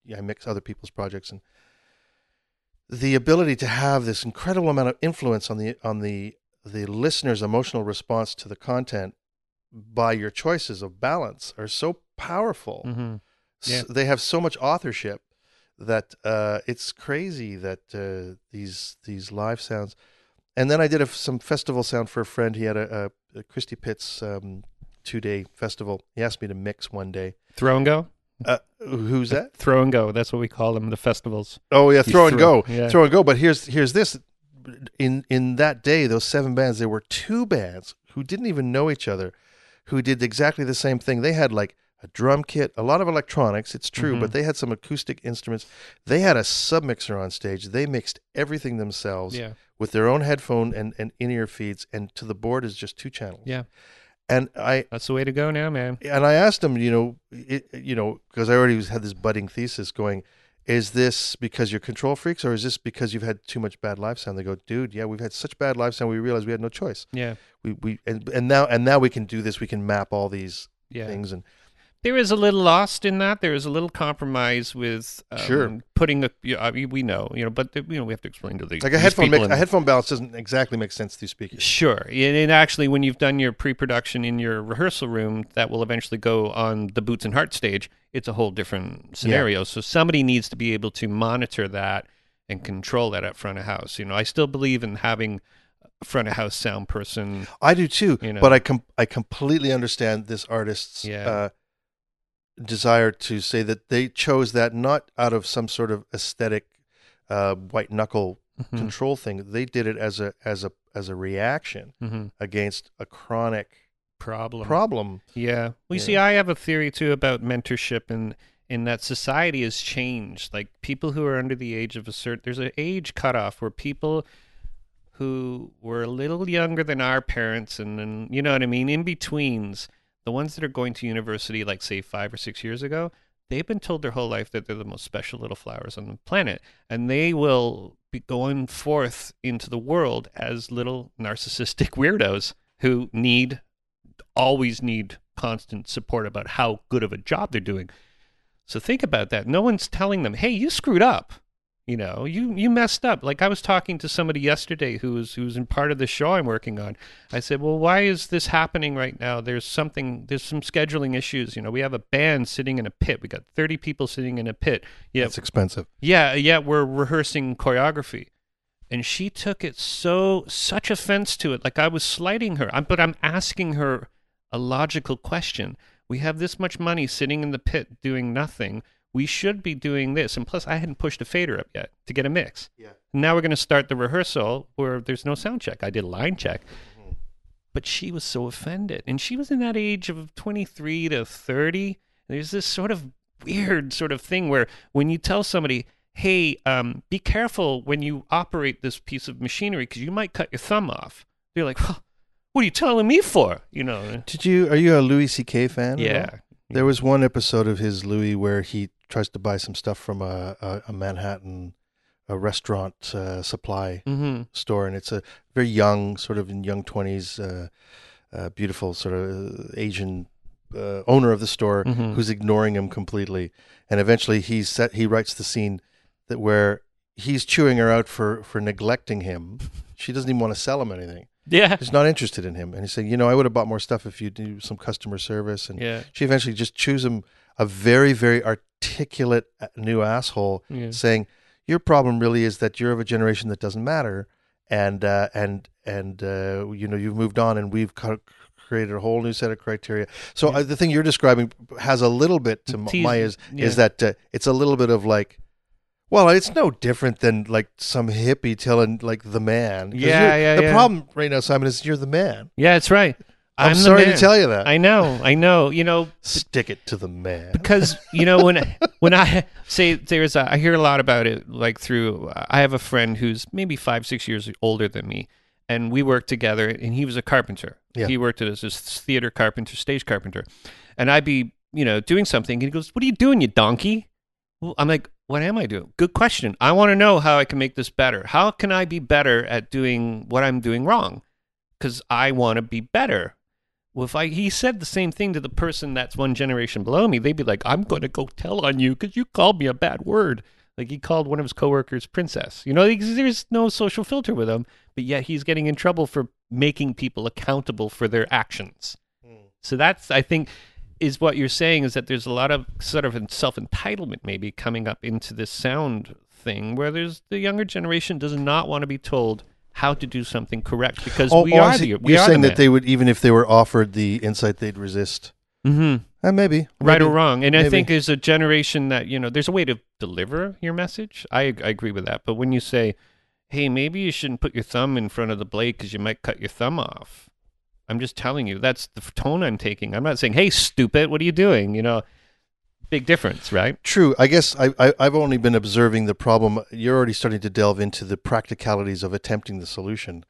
I mix other people's projects, and the ability to have this incredible amount of influence on the listener's emotional response to the content by your choices of balance are so powerful. Mm-hmm. Yeah. So they have so much authorship that it's crazy that these live sounds. And then I did some festival sound for a friend. He had a Christy Pitts two-day festival. He asked me to mix one day. Throw and go? Who's that? Throw and go. That's what we call them, the festivals. Oh, yeah, throw and go. Yeah. Throw and go. But here's this. In that day, those 7 bands, there were 2 bands who didn't even know each other, who did exactly the same thing. They had like a drum kit, a lot of electronics, it's true, mm-hmm. but they had some acoustic instruments. They had a submixer on stage. They mixed everything themselves with their own headphone and in-ear feeds, and to the board is just 2 channels. Yeah. And that's the way to go now, man. And I asked him, because I already had this budding thesis going, is this because you're control freaks, or is this because you've had too much bad live sound? They go, dude, yeah, we've had such bad live sound, we realized we had no choice. Yeah. And now we can do this. We can map all these things. And there is a little lost in that. There is a little compromise with putting a. We know, but we have to explain to the a headphone balance doesn't exactly make sense through speakers. Sure, and actually, when you've done your pre-production in your rehearsal room, that will eventually go on the Boots and Heart stage. It's a whole different scenario. Yeah. So somebody needs to be able to monitor that and control that at front of house. I still believe in having a front of house sound person. I do too, but I completely understand this artist's. Desire to say that they chose that not out of some sort of aesthetic white knuckle mm-hmm. control thing. They did it as a reaction mm-hmm. against a chronic problem. Yeah. See, I have a theory too about mentorship, and in that society has changed. Like, people who are under the age of there's an age cutoff where people who were a little younger than our parents and you know what I mean, in betweens. The ones that are going to university, like, say, 5 or 6 years ago, they've been told their whole life that they're the most special little flowers on the planet. And they will be going forth into the world as little narcissistic weirdos who always need constant support about how good of a job they're doing. So think about that. No one's telling them, hey, you screwed up. You messed up. Like, I was talking to somebody yesterday who's in part of the show I'm working on. I said, well, why is this happening right now? There's some scheduling issues. We have a band sitting in a pit. We got 30 people sitting in a pit. Yeah, it's expensive. Yeah, we're rehearsing choreography. And she took it such offense to it. Like, I was slighting her, but I'm asking her a logical question. We have this much money sitting in the pit doing nothing. We should be doing this. And plus, I hadn't pushed a fader up yet to get a mix. Yeah. Now we're going to start the rehearsal where there's no sound check. I did a line check. Mm-hmm. But she was so offended. And she was in that age of 23 to 30. There's this sort of weird sort of thing where when you tell somebody, hey, be careful when you operate this piece of machinery because you might cut your thumb off. They're like, huh, what are you telling me for? Are you a Louis C.K. fan? Yeah. There was one episode of his Louis where he tries to buy some stuff from a Manhattan restaurant supply mm-hmm. store, and it's a very young, sort of in young 20s, beautiful sort of Asian owner of the store mm-hmm. who's ignoring him completely. And eventually he writes the scene that where he's chewing her out for neglecting him. She doesn't even want to sell him anything. Yeah. She's not interested in him. And he's saying, I would have bought more stuff if you do some customer service. And she eventually just chews him a very, very articulate new asshole saying, your problem really is that you're of a generation that doesn't matter. And you've moved on and we've created a whole new set of criteria. So the thing you're describing has a little bit to my ears is that it's a little bit of like, well, it's no different than like some hippie telling like the man. The problem right now, Simon, is you're the man. Yeah, that's right. I'm sorry to tell you that. I know. Stick it to the man. Because when I say I hear a lot about it. Like I have a friend who's maybe 5-6 years older than me, and we worked together. And he was a carpenter. Yeah. He worked as a theater carpenter, stage carpenter, and I'd be doing something, and he goes, "What are you doing, you donkey?" Well, I'm like, what am I doing? Good question. I want to know how I can make this better. How can I be better at doing what I'm doing wrong? because I want to be better. Well, if he said the same thing to the person that's one generation below me, they'd be like, I'm going to go tell on you because you called me a bad word. Like he called one of his coworkers princess. You know, there's no social filter with him, but yet he's getting in trouble for making people accountable for their actions. Mm. So that's, I think, is what you're saying, is that there's a lot of sort of self-entitlement maybe coming up into this sound thing where there's the younger generation does not want to be told how to do something correct because we are saying that they would, even if they were offered the insight, they'd resist. Mm-hmm. Maybe. Right or wrong. And maybe. I think there's a generation that, you know, there's a way to deliver your message. I agree with that. But when you say, hey, maybe you shouldn't put your thumb in front of the blade because you might cut your thumb off. I'm just telling you, that's the tone I'm taking. I'm not saying, hey, stupid, what are you doing? You know, big difference, right? True. I guess I've only been observing the problem. You're already starting to delve into the practicalities of attempting the solution,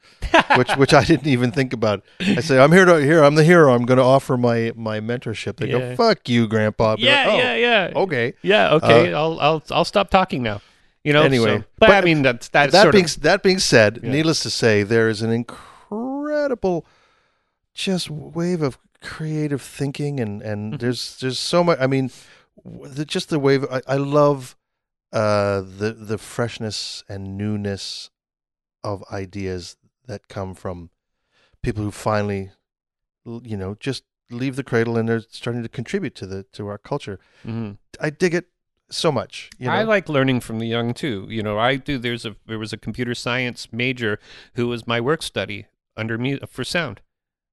which I didn't even think about. I say, I'm the hero. I'm going to offer my mentorship. They go, fuck you, Grandpa. Okay. Yeah, okay. I'll stop talking now. You know. Anyway, so, but I mean that being said, yeah. Needless to say, there is an incredible just wave of creative thinking, and there's so much. I mean. Just the wave. I love the freshness and newness of ideas that come from people who finally, you know, just leave the cradle and they're starting to contribute to our culture. Mm-hmm. I dig it so much. You know? I like learning from the young too. You know, I do. There was a computer science major who was my work study under me for sound.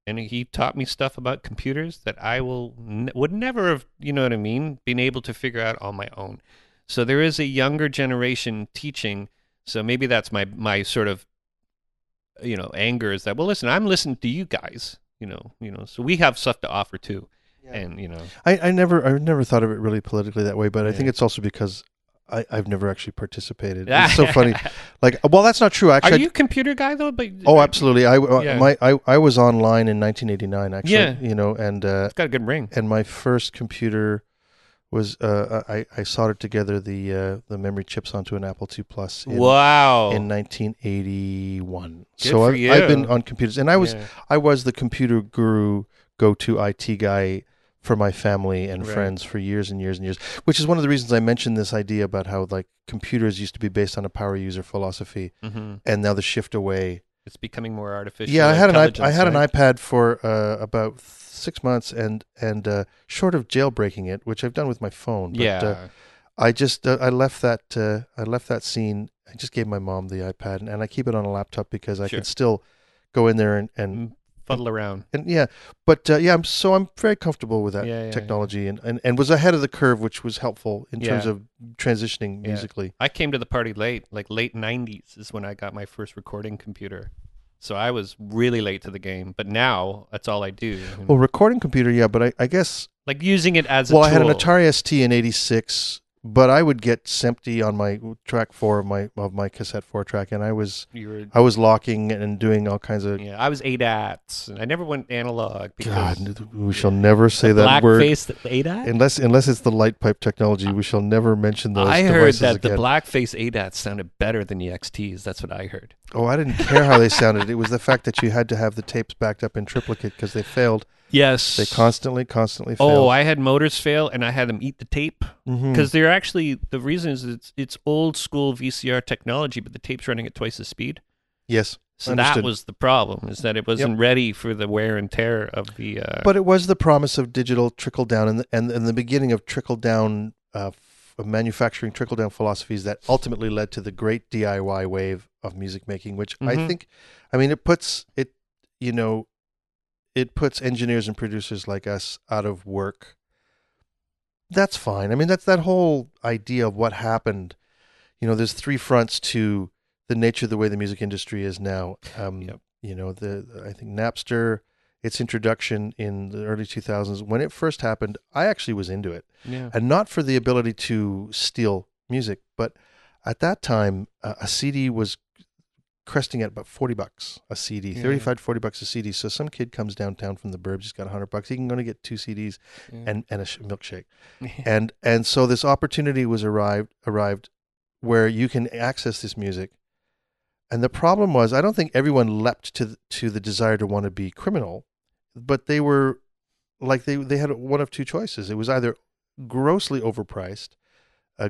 And he taught me stuff about computers that I would never have, you know what I mean, been able to figure out on my own. So there is a younger generation teaching. So maybe that's my sort of, you know, anger is that, well, listen, I'm listening to you guys, you know, so we have stuff to offer too. Yeah. And, you know. I never thought of it really politically that way, but I think it's also because I've never actually participated. It's so funny. Like, well, that's not true. Actually, are you a computer guy though? But absolutely. I was online in 1989. Actually, you know, and it's got a good ring. And my first computer was I soldered together the memory chips onto an Apple II Plus. In 1981. Good so for you. I've been on computers, and I was the computer guru, go-to IT guy for my family and friends for years and years and years, which is one of the reasons I mentioned this idea about how like computers used to be based on a power user philosophy, and now the shift away. It's becoming more artificial. Yeah, I had an iPad for about 6 months, and short of jailbreaking it, which I've done with my phone. But, I just I left that scene. I just gave my mom the iPad, and I keep it on a laptop because I could still go in there and fuddle around. And I'm very comfortable with that technology. And was ahead of the curve, which was helpful in terms of transitioning musically. I came to the party late, like late 90s is when I got my first recording computer. So I was really late to the game, but now that's all I do. And well, recording computer, but I guess... Like using it as a tool. Well, I had an Atari ST in 86, but I would get SMPTE on my track 4 of my cassette 4 track, and I was locking and doing all kinds of... Yeah, I was ADATs, and I never went analog because... God, we shall never say that word. Blackface ADAT? Unless it's the light pipe technology, we shall never mention those devices again. I heard that the blackface ADATs sounded better than the XTs. That's what I heard. Oh, I didn't care how they sounded. It was the fact that you had to have the tapes backed up in triplicate because they failed. Yes. They constantly fail. Oh, I had motors fail, and I had them eat the tape. Because they're actually, the reason is it's old school VCR technology, but the tape's running at twice the speed. Yes. So that was the problem, is that it wasn't ready for the wear and tear of the... But it was the promise of digital trickle-down and the beginning of trickle-down, of manufacturing trickle-down philosophies that ultimately led to the great DIY wave of music making, which I think, I mean, it puts engineers and producers like us out of work. That's fine. I mean, that's that whole idea of what happened. You know, there's three fronts to the nature of the way the music industry is now. You know, I think Napster, its introduction in the early 2000s, when it first happened, I actually was into it. Yeah. And not for the ability to steal music, but at that time, a CD was cresting at about $40 a CD, $35-$40 a CD. So some kid comes downtown from the burbs, he's got $100. He can go to get 2 CDs and a milkshake. And so this opportunity was arrived where you can access this music And the problem was, I don't think everyone leapt to the desire to want to be criminal, but they were like, they had one of two choices. It was either grossly overpriced,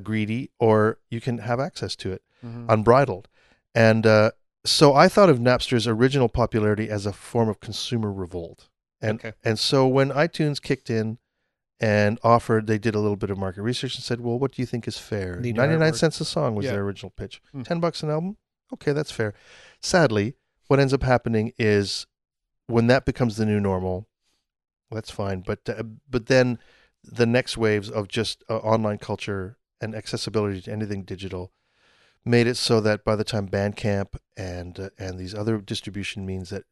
greedy, or you can have access to it unbridled. And so I thought of Napster's original popularity as a form of consumer revolt. And and so when iTunes kicked in and offered, they did a little bit of market research and said, well, what do you think is fair? 99 cents a song was their original pitch. $10 an album? Okay, that's fair. Sadly, what ends up happening is when that becomes the new normal, that's fine. But then the next waves of just online culture and accessibility to anything digital made it so that by the time Bandcamp and these other distribution means that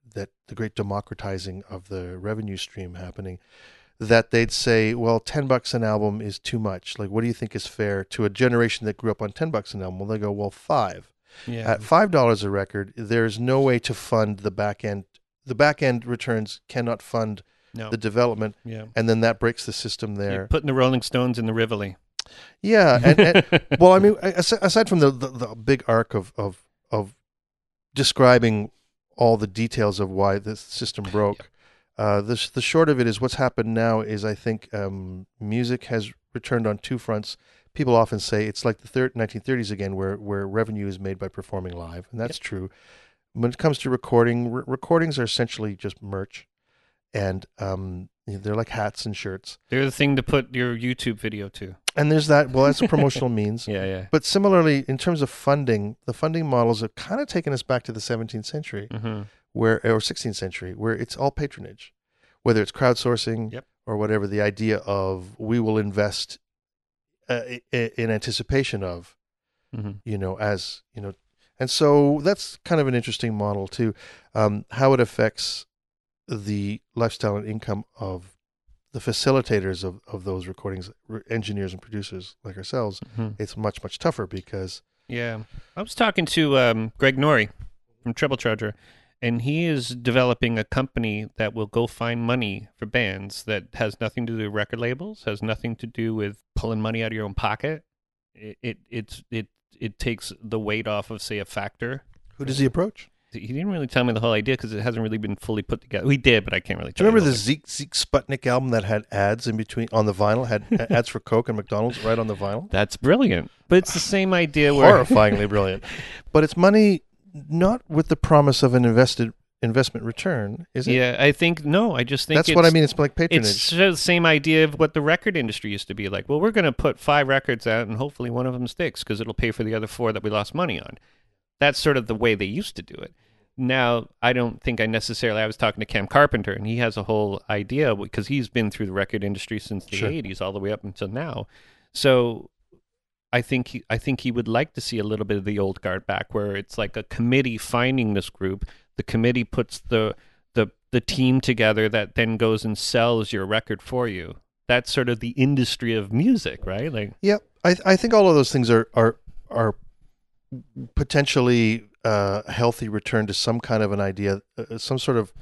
the great democratizing of the revenue stream happening, that they'd say, well, $10 an album is too much. Like, what do you think is fair to a generation that grew up on $10 an album? Well, they go, well, $5. Yeah. At $5 a record, there's no way to fund the back end. The back end returns cannot fund the development, and then that breaks the system there. You're putting the Rolling Stones in the Rivoli. Yeah, and well, I mean, aside from the big arc of describing all the details of why this system broke, the short of it is what's happened now is I think music has returned on two fronts. People often say it's like the 1930s again, where revenue is made by performing live, and that's true. When it comes to recording, recordings are essentially just merch, and they're like hats and shirts. They're the thing to put your YouTube video to. And there's that. Well, that's a promotional means. Yeah. But similarly, in terms of funding, the funding models have kind of taken us back to the 17th century, or 16th century, where it's all patronage, whether it's crowdsourcing or whatever. The idea of we will invest. In anticipation of, and so that's kind of an interesting model too, how it affects the lifestyle and income of the facilitators of those recordings, engineers and producers like ourselves. It's much, much tougher because... Yeah. I was talking to Greg Nori from Treble Charger, and he is developing a company that will go find money for bands that has nothing to do with record labels, has nothing to do with pulling money out of your own pocket. It takes the weight off of, say, a factor. Who does he approach? He didn't really tell me the whole idea because it hasn't really been fully put together. We did, but I can't really tell you. Remember the Zeke Sputnik album that had ads in between on the vinyl, had ads for Coke and McDonald's right on the vinyl? That's brilliant. But it's the same idea. Horrifyingly brilliant. But it's money... Not with the promise of an investment return, is it? Yeah, I think, no, I just think that's what I mean, it's like patronage. It's the same idea of what the record industry used to be like. Well, we're going to put 5 records out and hopefully one of them sticks because it'll pay for the other 4 that we lost money on. That's sort of the way they used to do it. Now, I was talking to Cam Carpenter, and he has a whole idea because he's been through the record industry since the 80s all the way up until now. So... I think he would like to see a little bit of the old guard back, where it's like a committee finding this group. The committee puts the team together that then goes and sells your record for you. That's sort of the industry of music, right? Like, yeah, I think all of those things are potentially healthy return to some kind of an idea, some sort of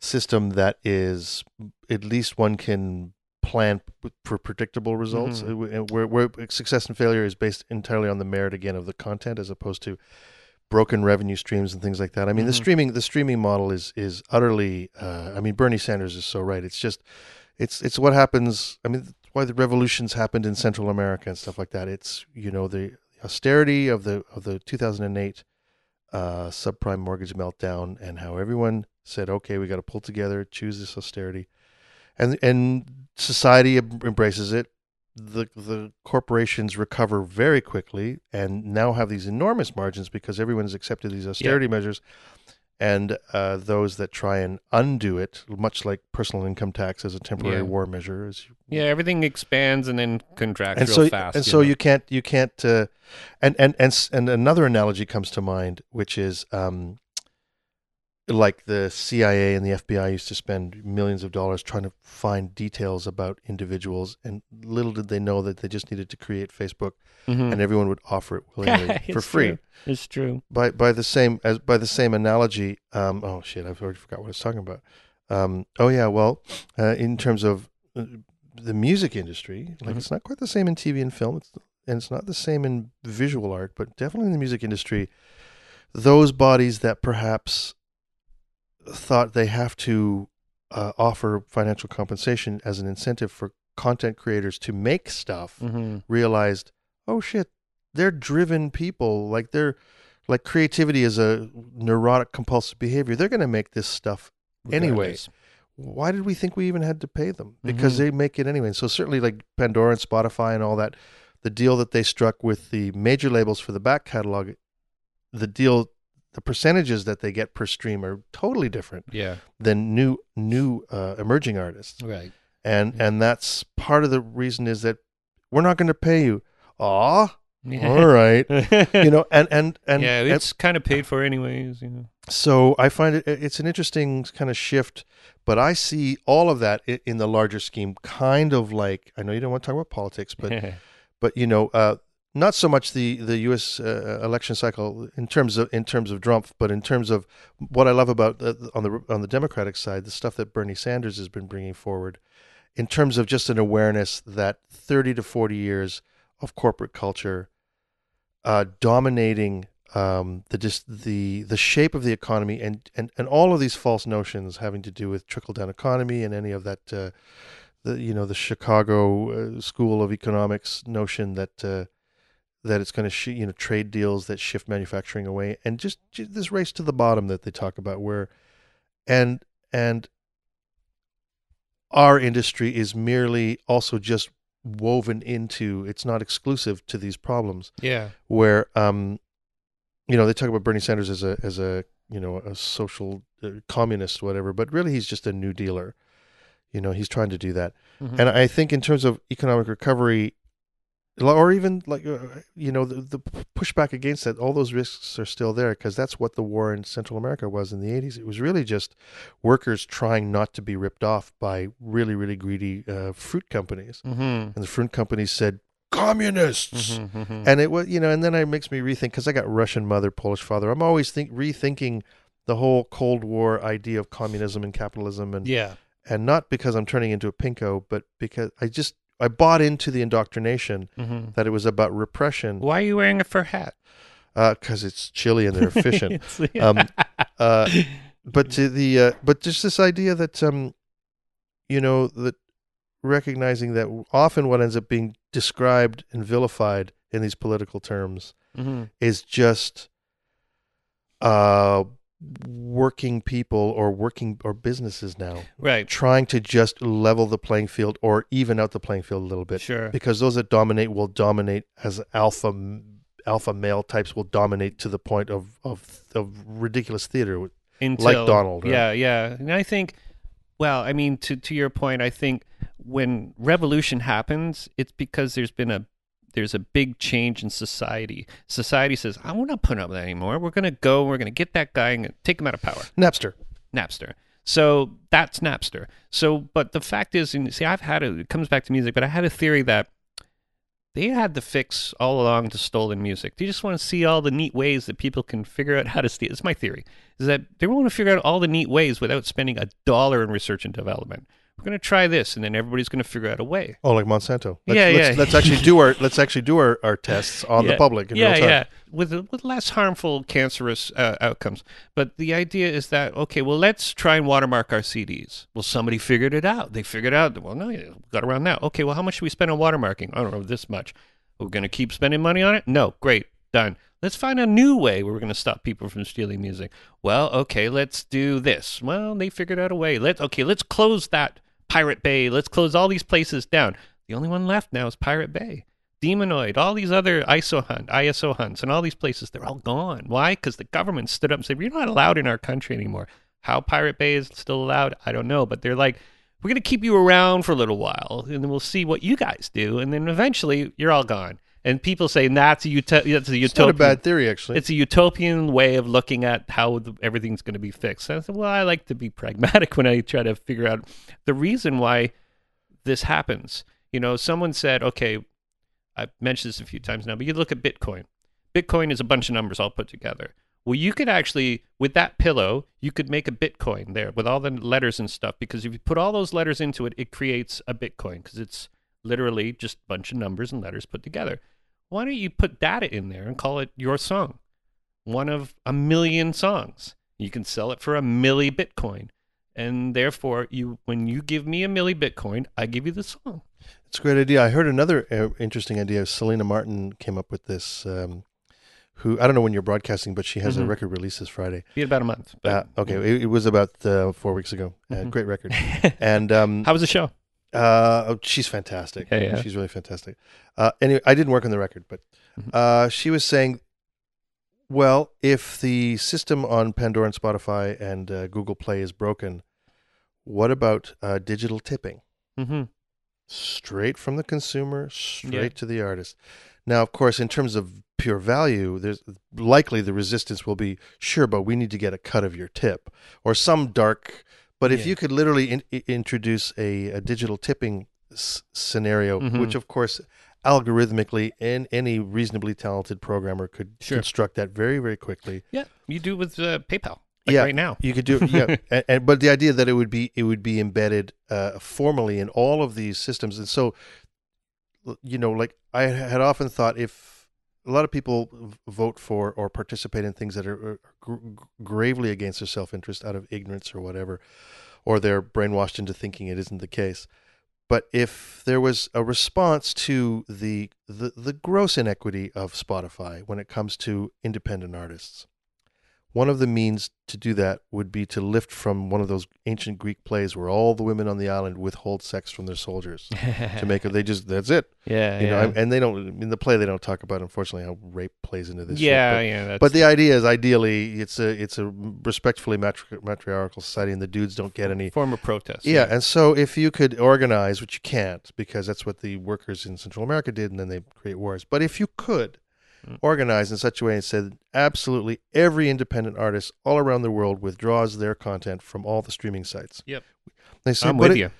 system that is at least one can plan for predictable results, where success and failure is based entirely on the merit again of the content, as opposed to broken revenue streams and things like that. I mean, the streaming model is utterly. I mean, Bernie Sanders is so right. It's just, it's what happens. I mean, that's why the revolutions happened in Central America and stuff like that. It's the austerity of the 2008 subprime mortgage meltdown, and how everyone said, okay, we got to pull together, choose this austerity. And society embraces it. The corporations recover very quickly and now have these enormous margins because everyone's accepted these austerity measures. And those that try and undo it, much like personal income tax as a temporary war measure, everything expands and then contracts fast. And so you can't. And another analogy comes to mind, which is. Like the CIA and the FBI used to spend millions of dollars trying to find details about individuals, and little did they know that they just needed to create Facebook, and everyone would offer it willingly for free. True. It's true. By the same analogy, oh shit, I've already forgot what I was talking about. In terms of the music industry, like it's not quite the same in TV and film, and it's not the same in visual art, but definitely in the music industry. those bodies that perhaps thought they have to offer financial compensation as an incentive for content creators to make stuff realized, oh shit, they're driven people. Like they're like creativity is a neurotic compulsive behavior. They're going to make this stuff anyways. Why did we think we even had to pay them? Because they make it anyway. So certainly like Pandora and Spotify and all that, the deal that they struck with the major labels for the back catalog, the deal, the percentages that they get per stream are totally different than new emerging artists. Right. And that's part of the reason is that we're not going to pay you. All right. You know, and yeah, it's kind of paid for anyways, you know. So I find it's an interesting kind of shift, but I see all of that in the larger scheme, kind of like, I know you don't want to talk about politics, but but you know, not so much the U.S. Election cycle in terms of Trump, but in terms of what I love about on the Democratic side, the stuff that Bernie Sanders has been bringing forward, in terms of just an awareness that 30 to 40 years of corporate culture dominating the shape of the economy and all of these false notions having to do with trickle down economy and any of that. The Chicago School of Economics notion that it's going to trade deals that shift manufacturing away, and just this race to the bottom that they talk about, where and our industry is merely also just woven into. It's not exclusive to these problems. Yeah, where they talk about Bernie Sanders as a social communist, whatever, but really he's just a New Dealer. You know, he's trying to do that. Mm-hmm. And I think in terms of economic recovery, or even like, the pushback against that, all those risks are still there, because that's what the war in Central America was in the 80s. It was really just workers trying not to be ripped off by really, really greedy fruit companies. Mm-hmm. And the fruit companies said, communists! Mm-hmm, mm-hmm. And it was, and then it makes me rethink, because I got Russian mother, Polish father. I'm always rethinking the whole Cold War idea of communism and capitalism. And not because I'm turning into a pinko, but because I bought into the indoctrination that it was about repression. Why are you wearing a fur hat? Because it's chilly and they're fishing. But just this idea that that recognizing that often what ends up being described and vilified in these political terms is just working people or businesses now, right? Trying to just level the playing field or even out the playing field a little bit, sure. Because those that dominate will dominate as alpha male types will dominate to the point of ridiculous theater, like Donald. Right? Yeah, and I think, to your point, I think when revolution happens, it's because there's a big change in society. Society says, I won't put up with that anymore. We're going to go, we're going to get that guy and take him out of power. Napster. So that's Napster. So, but the fact is, it comes back to music, but I had a theory that they had the fix all along to stolen music. They just want to see all the neat ways that people can figure out how to steal. It's my theory, is that they want to figure out all the neat ways without spending $1 in research and development. We're going to try this, and then everybody's going to figure out a way. Oh, like Monsanto. Let's actually do our tests on the public in real time. With less harmful, cancerous outcomes. But the idea is that, okay, well, let's try and watermark our CDs. Well, somebody figured it out. They figured out, well, no, we got around that. Okay, well, how much should we spend on watermarking? I don't know, this much. We're going to keep spending money on it? No, great, done. Let's find a new way where we're going to stop people from stealing music. Well, okay, let's do this. Well, they figured out a way. Let's close that Pirate Bay. Let's close all these places down. The only one left now is Pirate Bay, Demonoid, all these other ISO hunts, and all these places, they're all gone. Why? Because the government stood up and said, you're not allowed in our country anymore. How Pirate Bay is still allowed, I don't know. But they're like, we're going to keep you around for a little while, and then we'll see what you guys do. And then eventually, you're all gone. And people say, that's a utopian. It's not a bad theory, actually. It's a utopian way of looking at how everything's going to be fixed. And I said, well, I like to be pragmatic when I try to figure out the reason why this happens. Someone said, okay, I've mentioned this a few times now, but you look at Bitcoin. Bitcoin is a bunch of numbers all put together. Well, you could actually, with that pillow, you could make a Bitcoin there with all the letters and stuff, because if you put all those letters into it, it creates a Bitcoin, because it's literally just a bunch of numbers and letters put together. Why don't you put data in there and call it your song? one of a million songs. You can sell it for a milli Bitcoin. And therefore, when you give me a milli Bitcoin, I give you the song. It's a great idea. I heard another interesting idea. Selena Martin came up with this, who I don't know when you're broadcasting, but she has a record release this Friday. Be about a month. But, okay, it was about 4 weeks ago. Great record. And how was the show? She's fantastic. Yeah, yeah. She's really fantastic. Anyway, I didn't work on the record, but she was saying, well, if the system on Pandora and Spotify and Google Play is broken, what about digital tipping? Straight from the consumer, straight to the artist. Now, of course, in terms of pure value, there's likely the resistance will be, sure, but we need to get a cut of your tip or some dark... But if you could literally introduce a digital tipping scenario, which, of course, algorithmically and any reasonably talented programmer could construct that very, very quickly. Yeah, you do with PayPal right now. You could do it, but the idea that it would be embedded formally in all of these systems. And so, you know, like I had often thought, if a lot of people vote for or participate in things that are gravely against their self-interest out of ignorance or whatever, or they're brainwashed into thinking it isn't the case. But if there was a response to the gross inequity of Spotify when it comes to independent artists, one of the means to do that would be to lift from one of those ancient Greek plays where all the women on the island withhold sex from their soldiers to make it. They just, that's it. Yeah. You know, and they don't, in the play, they don't talk about, unfortunately, how rape plays into this. But the idea is ideally it's a respectfully matriarchal society and the dudes don't get any form of protest. Yeah. And so if you could organize, which you can't because that's what the workers in Central America did and then they create wars. But if you could organized in such a way and said absolutely every independent artist all around the world withdraws their content from all the streaming sites. Yep. They say, but you're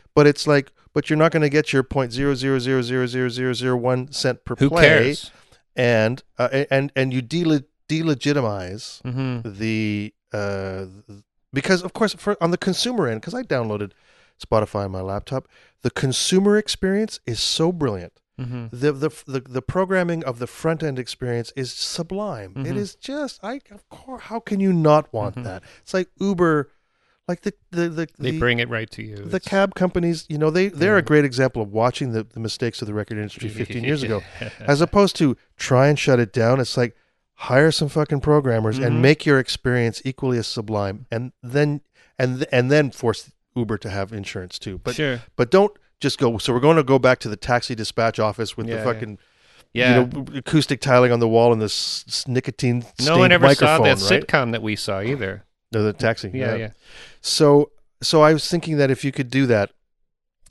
not going to get your 0.00000001 cent per play. Who cares? And you delegitimize because of course on the consumer end, because I downloaded Spotify on my laptop, the consumer experience is so brilliant. The programming of the front end experience is sublime. It is just of course, how can you not want that? It's like Uber, like they bring it right to you. The cab companies, you know, they're a great example of watching the mistakes of the record industry 15 years ago, as opposed to try and shut it down. It's like hire some fucking programmers and make your experience equally as sublime, and then force Uber to have insurance too. But but don't. Just go. So we're going to go back to the taxi dispatch office with the fucking, you know, acoustic tiling on the wall and this nicotine stained microphone. No one ever saw that sitcom that we saw either. No, the taxi. Yeah. So I was thinking that if you could do that,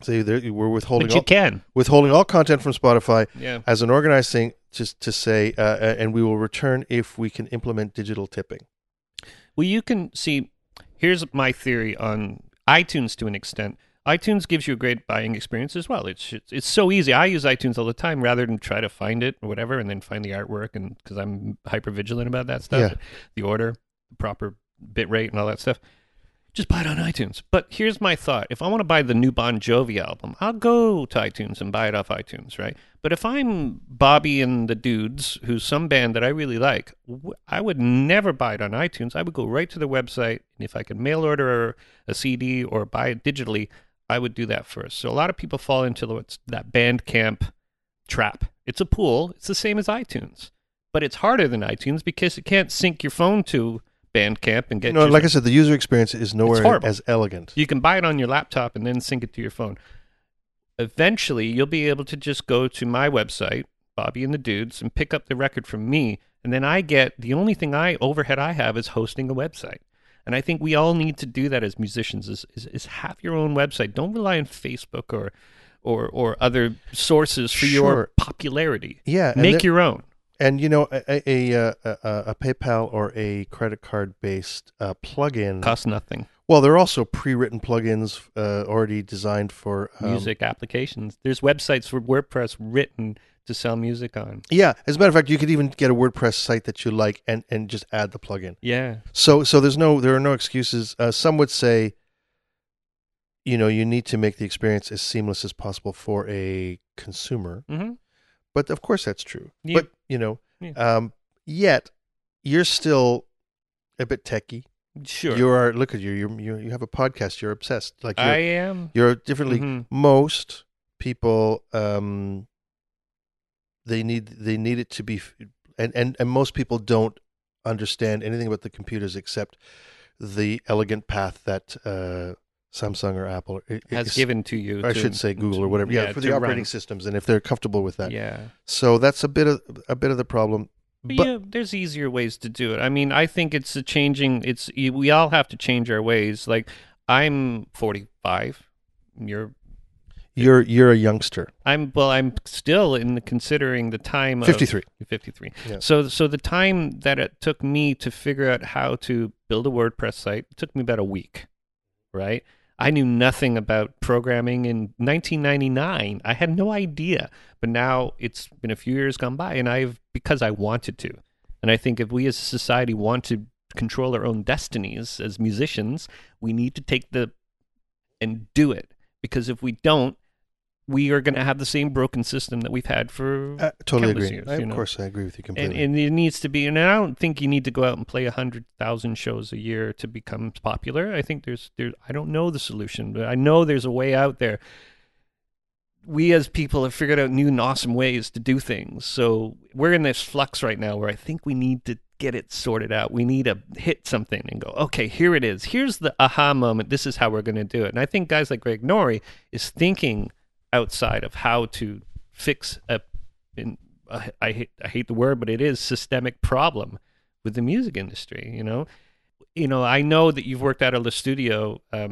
so we're withholding. But you can withholding all content from Spotify as an organized thing, just to say, and we will return if we can implement digital tipping. Well, you can see. Here's my theory on iTunes to an extent. iTunes gives you a great buying experience as well. It's so easy. I use iTunes all the time rather than try to find it or whatever and then find the artwork and because I'm hyper-vigilant about that stuff, the order, the proper bit rate and all that stuff. Just buy it on iTunes. But here's my thought. If I want to buy the new Bon Jovi album, I'll go to iTunes and buy it off iTunes, right? But if I'm Bobby and the Dudes, who's some band that I really like, I would never buy it on iTunes. I would go right to the website, and if I could mail order a CD or buy it digitally, I would do that first. So a lot of people fall into that Bandcamp trap. It's a pool. It's the same as iTunes, but it's harder than iTunes because it can't sync your phone to Bandcamp and get. No, like I said, the user experience is nowhere as elegant. You can buy it on your laptop and then sync it to your phone. Eventually, you'll be able to just go to my website, Bobby and the Dudes, and pick up the record from me, and then I get the only thing I have is hosting a website. And I think we all need to do that as musicians is have your own website. Don't rely on Facebook or other sources for your popularity. Yeah. Make your own. And, you know, a PayPal or a credit card-based plugin costs nothing. Well, there are also pre-written plugins already designed for... music applications. There's websites for WordPress written to sell music on. Yeah. As a matter of fact, you could even get a WordPress site that you like and just add the plugin. Yeah. So there are no excuses. Some would say, you know, you need to make the experience as seamless as possible for a consumer. But, of course, that's true. Yeah. But, you know, yet... you're still a bit techie. Sure. You are. Look at you. You have a podcast. You're obsessed. Like I am. You're differently. Mm-hmm. Most people, they need it to be, and most people don't understand anything about the computers except the elegant path that Samsung or Apple has given to you. I should say Google or whatever. Yeah, for the operating systems, and if they're comfortable with that. Yeah. So that's a bit of the problem. But yeah, there's easier ways to do it. I mean, I think it's a changing. We all have to change our ways. Like I'm 45. You're a youngster. I'm still considering the time of 53. 53. Yeah. So the time that it took me to figure out how to build a WordPress site, it took me about a week. Right? I knew nothing about programming in 1999. I had no idea. But now it's been a few years gone by, and because I wanted to. And I think if we as a society want to control our own destinies as musicians, we need to take and do it. Because if we don't, we are going to have the same broken system that we've had for totally agree. Years. Of course, I agree with you completely. And it needs to be, and I don't think you need to go out and play 100,000 shows a year to become popular. I think I don't know the solution, but I know there's a way out there. We as people have figured out new and awesome ways to do things. So we're in this flux right now where I think we need to get it sorted out. We need to hit something and go, okay, here it is. Here's the aha moment. This is how we're going to do it. And I think guys like Greg Nori is thinking outside of how to fix I hate the word, but it is systemic problem with the music industry. You know, I know that you've worked out of the studio. Oh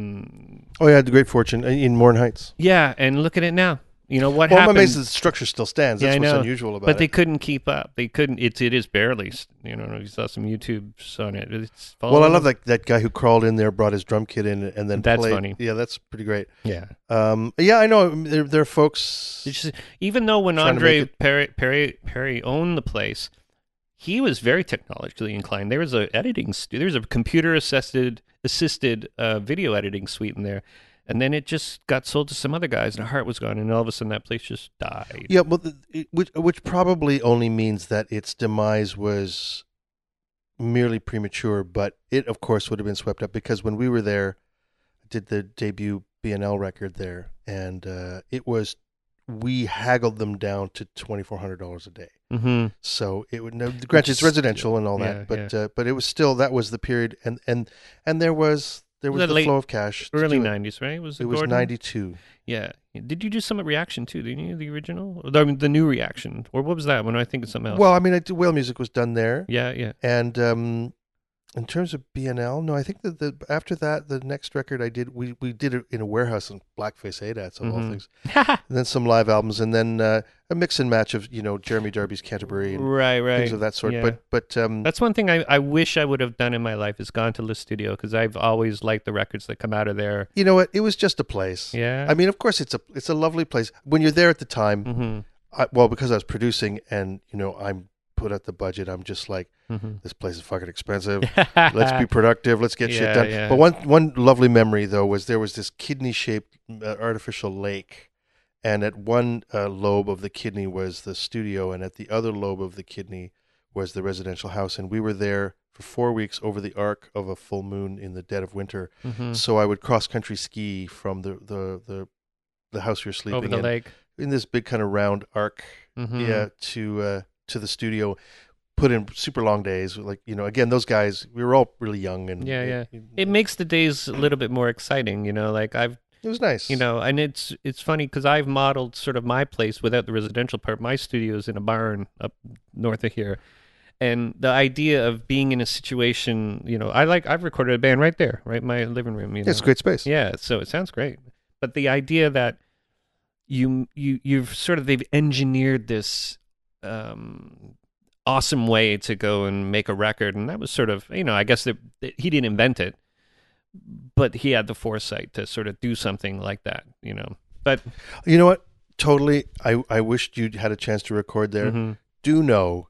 yeah, the great fortune in Morin Heights. Yeah, and look at it now. You know what happened? I'm amazed that the structure still stands. That's what's unusual about it. But they couldn't keep up. They couldn't. It is barely. You know, you saw some YouTubes on it. It's falling. Well, I love that guy who crawled in there, brought his drum kit in, and then that's played. Funny. Yeah, that's pretty great. Yeah. Yeah, I know. There are folks. Just, even though when Andre Perry owned the place, he was very technologically inclined. There was a editing. There was a computer assisted video editing suite in there. And then it just got sold to some other guys, and her heart was gone, and all of a sudden that place just died. Yeah, well, which probably only means that its demise was merely premature, but it, of course, would have been swept up, because when we were there, I did the debut B&L record there, and we haggled them down to $2,400 a day. Mm-hmm. So it would, granted, it's residential and all that, but it was still, that was the period, and there was... There was the flow of cash. Early 90s, right? It was 92. Yeah. Did you do some Reaction, too? Didn't you? The original? I mean, the new Reaction. Or what was that one? I think it's something else. Well, I mean, Whale Music was done there. Yeah, yeah. And in terms of BNL, no, I think that after that, the next record I did, we did it in a warehouse in Blackface ADATs, of all things. And then some live albums, and then a mix and match of, Jeremy Darby's Canterbury and right. things of that sort. Yeah. But that's one thing I wish I would have done in my life is gone to the studio, because I've always liked the records that come out of there. You know what? It was just a place. Yeah. I mean, of course, it's a lovely place. When you're there at the time, because I was producing and, I'm put out the budget, I'm just like, this place is fucking expensive. Let's be productive. Let's get shit done. Yeah. But one lovely memory, though, was there was this kidney-shaped artificial lake. And at one lobe of the kidney was the studio, and at the other lobe of the kidney was the residential house. And we were there for 4 weeks over the arc of a full moon in the dead of winter. Mm-hmm. So I would cross-country ski from the house we were sleeping in. Over the lake. In this big kind of round arc to the studio. Put in super long days, again, those guys, we were all really young. And It makes the days a little bit more exciting, It was nice. And it's funny because I've modeled sort of my place without the residential part. My studio is in a barn up north of here. And the idea of being in a situation, I've recorded a band right there, right in my living room. It's a great space. Yeah, so it sounds great. But the idea that you've sort of, they've engineered this awesome way to go and make a record. And that was sort of, I guess that he didn't invent it, but he had the foresight to sort of do something like that, But you know what? Totally. I wished you'd had a chance to record there. Mm-hmm. Do know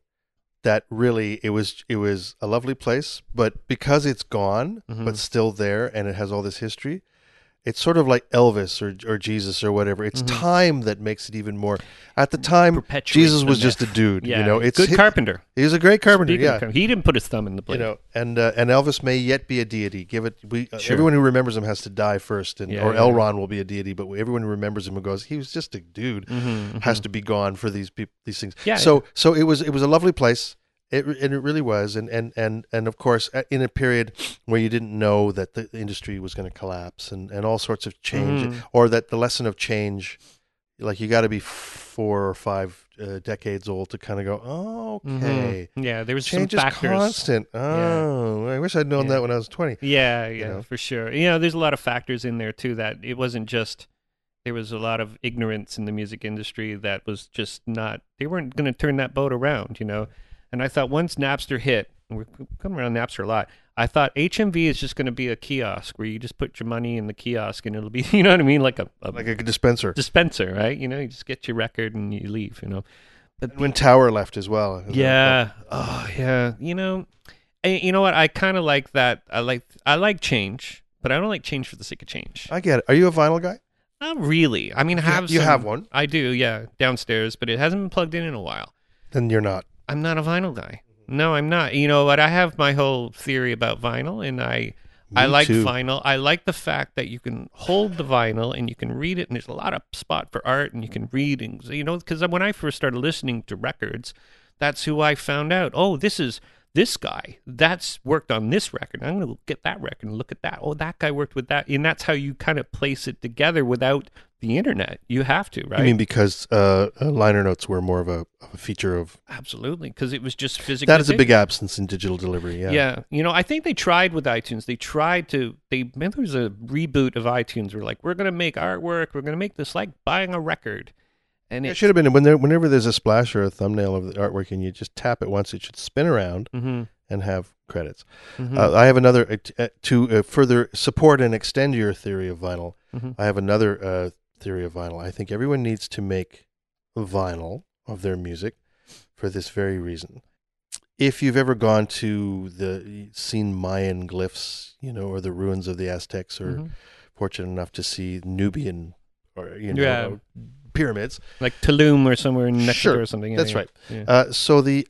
that really it was a lovely place, but because it's gone, but still there, and it has all this history, It's sort of like Elvis or Jesus or whatever. It's time that makes it even more. At the time, Jesus was just a dude. Yeah, you know, it's carpenter. He's a great carpenter. Yeah, he didn't put his thumb in the plate. You know, and Elvis may yet be a deity. Give it. Everyone who remembers him has to die first, or Elron will be a deity. But everyone who remembers him and goes, he was just a dude, has to be gone for these people, these things. Yeah. So it was a lovely place. It really was, and of course, in a period where you didn't know that the industry was going to collapse and all sorts of change, or that the lesson of change, like you got to be 4 or 5 decades old to kind of go, oh, okay, yeah, there was change some factors. Is constant. Oh, yeah. I wish I'd known that when I was 20. Yeah, you know? For sure. You know, there's a lot of factors in there too. That it wasn't just. There was a lot of ignorance in the music industry that was just not. They weren't going to turn that boat around, you know. And I thought once Napster hit, and we're coming around Napster a lot, I thought HMV is just going to be a kiosk where you just put your money in the kiosk and it'll be, you know what I mean? Like a dispenser. Dispenser, right? You know, you just get your record and you leave, you know. But when Tower left as well. Yeah. You know, and you know what? I kind of like that. I like change, but I don't like change for the sake of change. I get it. Are you a vinyl guy? Not really. I mean, you have one. I do, yeah, downstairs, but it hasn't been plugged in a while. Then you're not. I'm not a vinyl guy. No, I'm not. You know what? I have my whole theory about vinyl, and I like vinyl. I like the fact that you can hold the vinyl and you can read it, and there's a lot of spot for art, and you can read, and you know, because when I first started listening to records, that's who I found out. Oh, this is this guy that's worked on this record. I'm going to get that record and look at that. Oh, that guy worked with that, and that's how you kind of place it together without the internet. You have to, right? I mean, because liner notes were more of a feature of... Absolutely, because it was just physical. That is a big absence in digital delivery, yeah. Yeah, you know, I think they tried with iTunes. They tried to... There was a reboot of iTunes. We're like, we're going to make artwork. We're going to make this like buying a record. And it should have been, whenever there's a splash or a thumbnail of the artwork and you just tap it once, it should spin around and have credits. I have another... to further support and extend your theory of vinyl, I have another... theory of vinyl. I think everyone needs to make vinyl of their music for this very reason. If you've ever gone to seen Mayan glyphs, you know, or the ruins of the Aztecs, or fortunate enough to see Nubian or, you know, pyramids. Like Tulum or somewhere in Mexico or something. That's right. Yeah. So the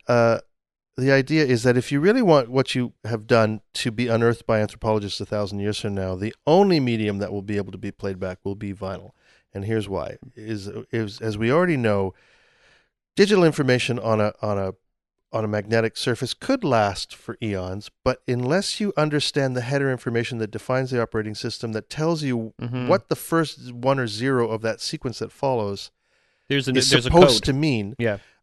idea is that if you really want what you have done to be unearthed by anthropologists 1,000 years from now, the only medium that will be able to be played back will be vinyl. And here's why: is as we already know, digital information on a magnetic surface could last for eons, but unless you understand the header information that defines the operating system, that tells you what the first 1 or 0 of that sequence that follows is supposed to mean,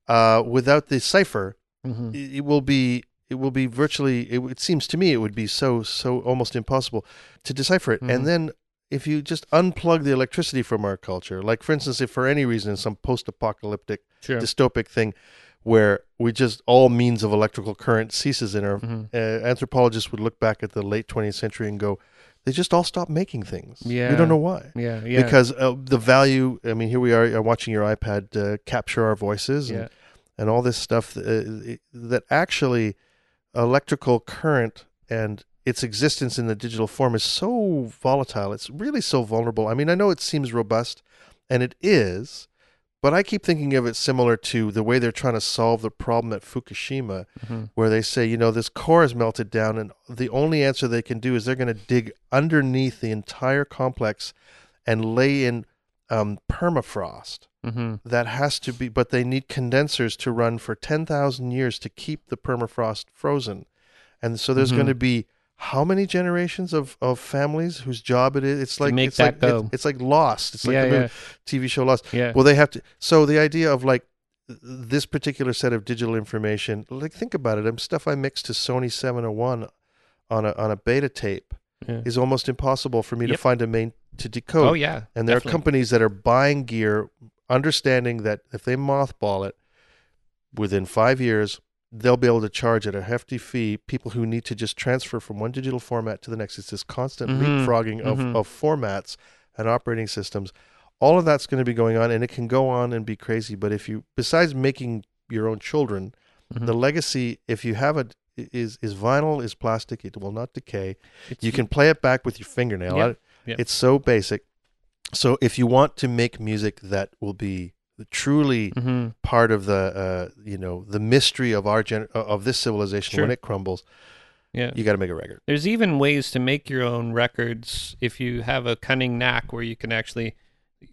without the cipher, it will be virtually. It seems to me it would be so almost impossible to decipher it, and then. If you just unplug the electricity from our culture, like for instance, if for any reason some post-apocalyptic dystopic thing where we just all means of electrical current ceases in our anthropologists would look back at the late 20th century and go, they just all stopped making things. Yeah, we don't know why. Yeah, because the value. I mean, here we are watching your iPad capture our voices and all this stuff that actually electrical current and its existence in the digital form is so volatile. It's really so vulnerable. I mean, I know it seems robust, and it is, but I keep thinking of it similar to the way they're trying to solve the problem at Fukushima, where they say, you know, this core is melted down, and the only answer they can do is they're going to dig underneath the entire complex and lay in permafrost. That has to be, but they need condensers to run for 10,000 years to keep the permafrost frozen. And so there's going to be how many generations of families whose job it is? It's like it's like Lost. It's like the TV show Lost. Yeah. Well, they have to. So the idea of like this particular set of digital information, like think about it. Stuff I mixed to Sony 701 on a beta tape is almost impossible for me to find to decode. Oh yeah, and there are companies that are buying gear, understanding that if they mothball it within 5 years. They'll be able to charge at a hefty fee people who need to just transfer from one digital format to the next. It's this constant leapfrogging of formats and operating systems. All of that's going to be going on, and it can go on and be crazy. But if you, besides making your own children, the legacy, if you have it, is vinyl, is plastic. It will not decay. You can play it back with your fingernail. Yep. Yep. It's so basic. So if you want to make music that will be truly part of the you know, the mystery of our of this civilization when it crumbles, you got to make a record. There's even ways to make your own records if you have a cunning knack where you can actually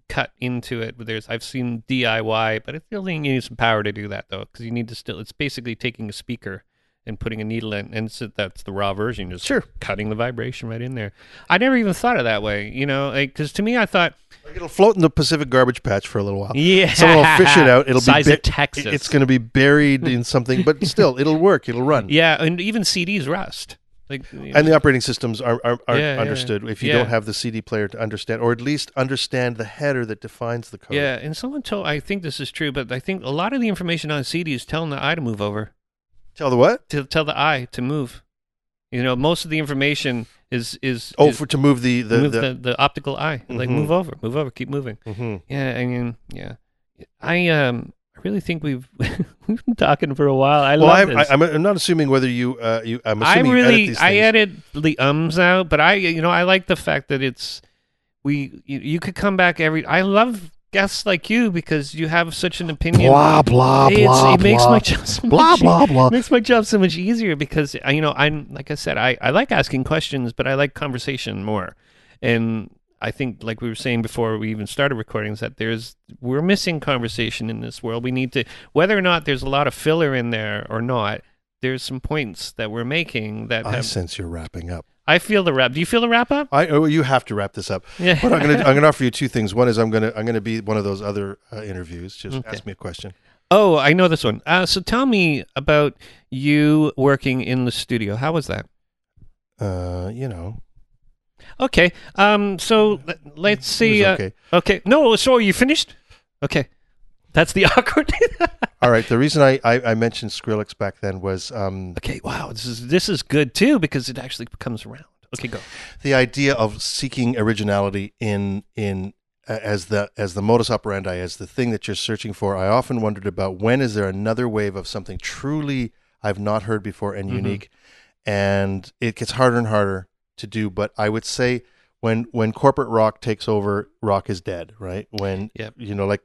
cut into it. But there's, I've seen DIY, but it really needs some power to do that though, because you need to still, it's basically taking a speaker and putting a needle in, and so that's the raw version, just cutting the vibration right in there. I never even thought of that way, you know, because like, to me, I thought... Like it'll float in the Pacific garbage patch for a little while. Yeah. Someone will fish it out. It'll size be of Texas. It's going to be buried in something, but still, it'll work. It'll run. Yeah, and even CDs rust. Like, you know. And the operating systems aren't understood if you don't have the CD player to understand, or at least understand the header that defines the code. Yeah, and someone told... I think this is true, but I think a lot of the information on CDs telling the eye to move over. Tell the what? To tell the eye to move. You know, most of the information is to move the optical eye. Mm-hmm. Like move over, keep moving. Mm-hmm. Yeah, I mean, yeah. I really think we've been talking for a while. I love this. I'm not assuming whether you. I'm assuming I edit the ums out, but I like the fact that it's you could come back every. I love guests like you because you have such an opinion. Blah blah blah. It makes my job so much easier because I'm like I said, I like asking questions, but I like conversation more. And I think, like we were saying before we even started recording, is that we're missing conversation in this world. We need to, whether or not there's a lot of filler in there or not, there's some points that we're making that I sense you're wrapping up. I feel the wrap. Do you feel the wrap up? You have to wrap this up. Yeah. But I'm gonna offer you two things. One is I'm gonna be one of those other interviews. Just ask me a question. Oh, I know this one. So tell me about you working in the studio. How was that? Okay. So let's see. Okay. Okay. No. So you finished? Okay. That's the awkward. All right. The reason I mentioned Skrillex back then was okay. Wow, this is good too because it actually comes around. Okay, go. The idea of seeking originality in as the modus operandi, as the thing that you're searching for. I often wondered about when is there another wave of something truly I've not heard before and unique, and it gets harder and harder to do. But I would say, when corporate rock takes over, rock is dead. Right? When like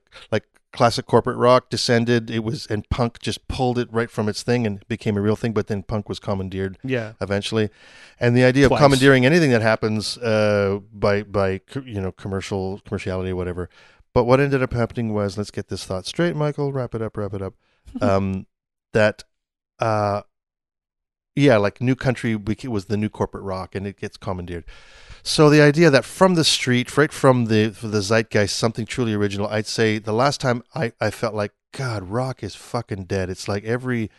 classic corporate rock descended, and punk just pulled it right from its thing and became a real thing, but then punk was commandeered eventually. And the idea of commandeering anything that happens by commerciality or whatever. But what ended up happening was, let's get this thought straight, Michael, wrap it up. Like new country was the new corporate rock and it gets commandeered. So the idea that from the street, right from the zeitgeist, something truly original, I'd say the last time I felt like, God, rock is fucking dead. It's like every,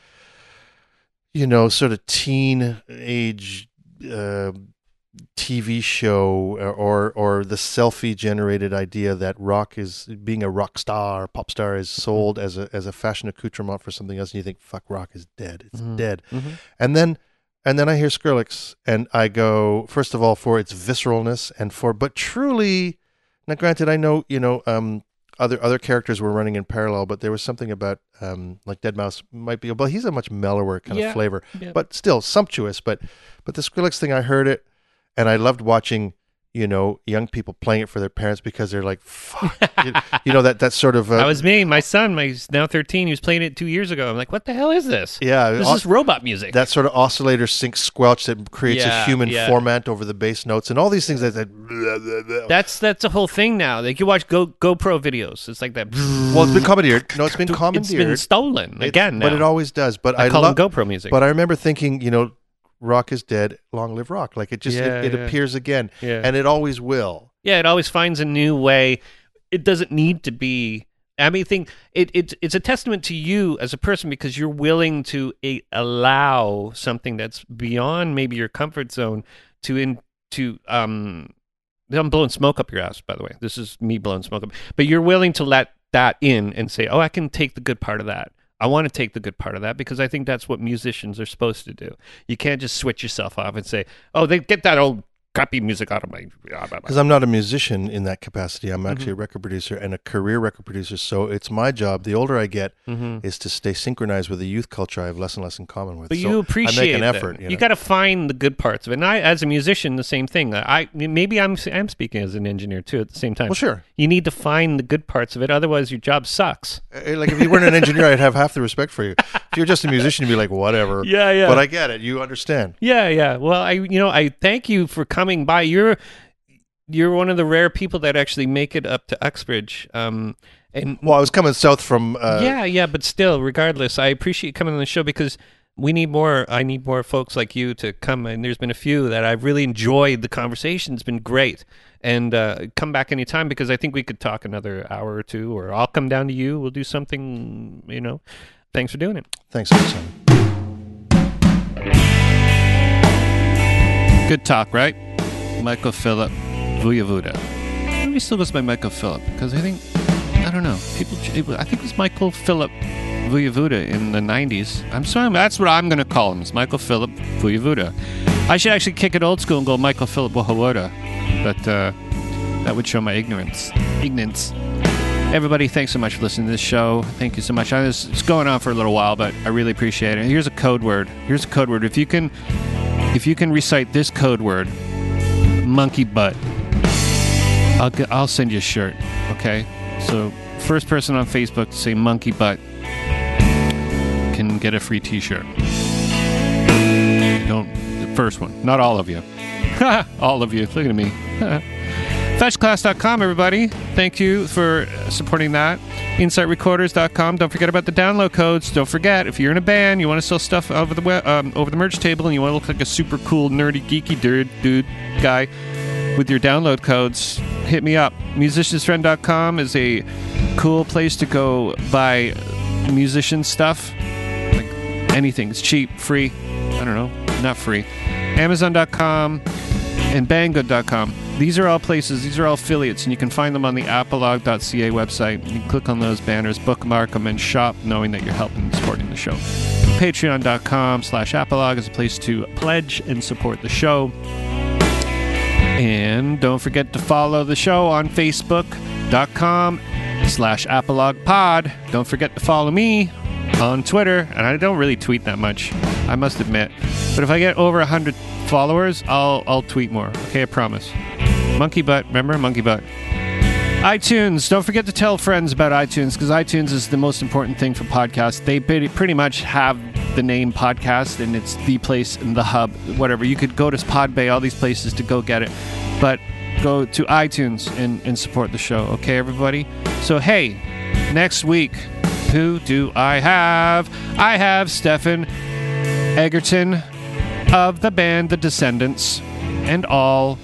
sort of teen age TV show or the selfie-generated idea that rock is, being a rock star or pop star is sold as a fashion accoutrement for something else, and you think, fuck, rock is dead. It's dead. Mm-hmm. And then I hear Skrillex, and I go, first of all, for its visceralness, but truly, now granted, I know, other characters were running in parallel, but there was something about, like Deadmau5 might be, well, he's a much mellower kind of flavor, but still sumptuous, but the Skrillex thing, I heard it, and I loved watching, young people playing it for their parents because they're like, fuck, that sort of... That was me. My son, he's now 13, he was playing it 2 years ago. I'm like, what the hell is this? Yeah. This is robot music. That sort of oscillator sync squelch that creates a human format over the bass notes and all these things that... That's the whole thing now. Like you watch GoPro videos. It's like that... Well, it's been commandeered. No, it's been commandeered. It's been stolen again now. But it always does. But I call it GoPro music. But I remember thinking, rock is dead, long live rock. Like it just it appears again, and it always will. Yeah, it always finds a new way. It doesn't need to be. I mean, it's a testament to you as a person because you're willing to allow something that's beyond maybe your comfort zone to I'm blowing smoke up your ass, by the way. This is me blowing smoke up. But you're willing to let that in and say, "Oh, I can take the good part of that." I want to take the good part of that because I think that's what musicians are supposed to do. You can't just switch yourself off and say, oh, they get that old copy music out of my... Because I'm not a musician in that capacity. I'm actually a record producer and a career record producer. So it's my job, the older I get, is to stay synchronized with the youth culture I have less and less in common with. But so you appreciate it. I make an effort. You know? You got to find the good parts of it. And I, as a musician, the same thing. Maybe I'm speaking as an engineer, too, at the same time. Well, sure. You need to find the good parts of it. Otherwise, your job sucks. Like, if you weren't an engineer, I'd have half the respect for you. If you're just a musician, you'd be like, whatever. Yeah, yeah. But I get it. You understand. Yeah, yeah. Well, I thank you for coming by. You're one of the rare people that actually make it up to Uxbridge. I was coming south from but still, regardless, I appreciate you coming on the show because we need more. I need more folks like you to come, and there's been a few that I've really enjoyed. The conversation's been great, and come back anytime because I think we could talk another hour or two, or I'll come down to you. We'll do something, you know. Thanks for doing it. Thanks for listening. Good talk, right? Michael Philip Wojewoda. Maybe still goes by Michael Philip because I think it was Michael Philip Wojewoda in the 90s. I'm sorry, that's what I'm going to call him. It's Michael Philip Wojewoda. I should actually kick it old school and go Michael Philip Wojewoda, but that would show my ignorance. Everybody, thanks so much for listening to this show. Thank you so much. It's going on for a little while, but I really appreciate it. Here's a code word. If you can recite this code word, monkey butt, I'll send you a shirt. Okay. So first person on Facebook to say monkey butt can get a free T-shirt. The first one. Not all of you. All of you. Look at me. Fetchclass.com, everybody. Thank you for supporting that. InsightRecorders.com. Don't forget about the download codes. Don't forget, if you're in a band, you want to sell stuff over the merch table, and you want to look like a super cool, nerdy, geeky dude guy with your download codes, hit me up. Musiciansfriend.com is a cool place to go buy musician stuff. Like anything. It's cheap, free. I don't know. Not free. Amazon.com and Banggood.com. These are all places, these are all affiliates, and you can find them on the apolog.ca website. You can click on those banners, bookmark them, and shop, knowing that you're helping and supporting the show. Patreon.com/apolog is a place to pledge and support the show. And don't forget to follow the show on Facebook.com/apologpod. Don't forget to follow me on Twitter, and I don't really tweet that much, I must admit. But if I get over 100 followers, I'll tweet more. Okay, I promise. Monkey butt, remember? Monkey butt. iTunes. Don't forget to tell friends about iTunes, because iTunes is the most important thing for podcasts. They pretty much have the name podcast, and it's the place and the hub, whatever. You could go to Pirate Bay, all these places to go get it. But go to iTunes and support the show. Okay, everybody? So, hey, next week, who do I have? I have Stefan Egerton of the band The Descendants and a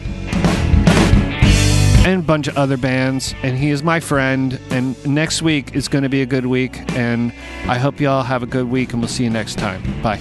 bunch of other bands, and he is my friend, and next week is going to be a good week, and I hope you all have a good week, and we'll see you next time. Bye.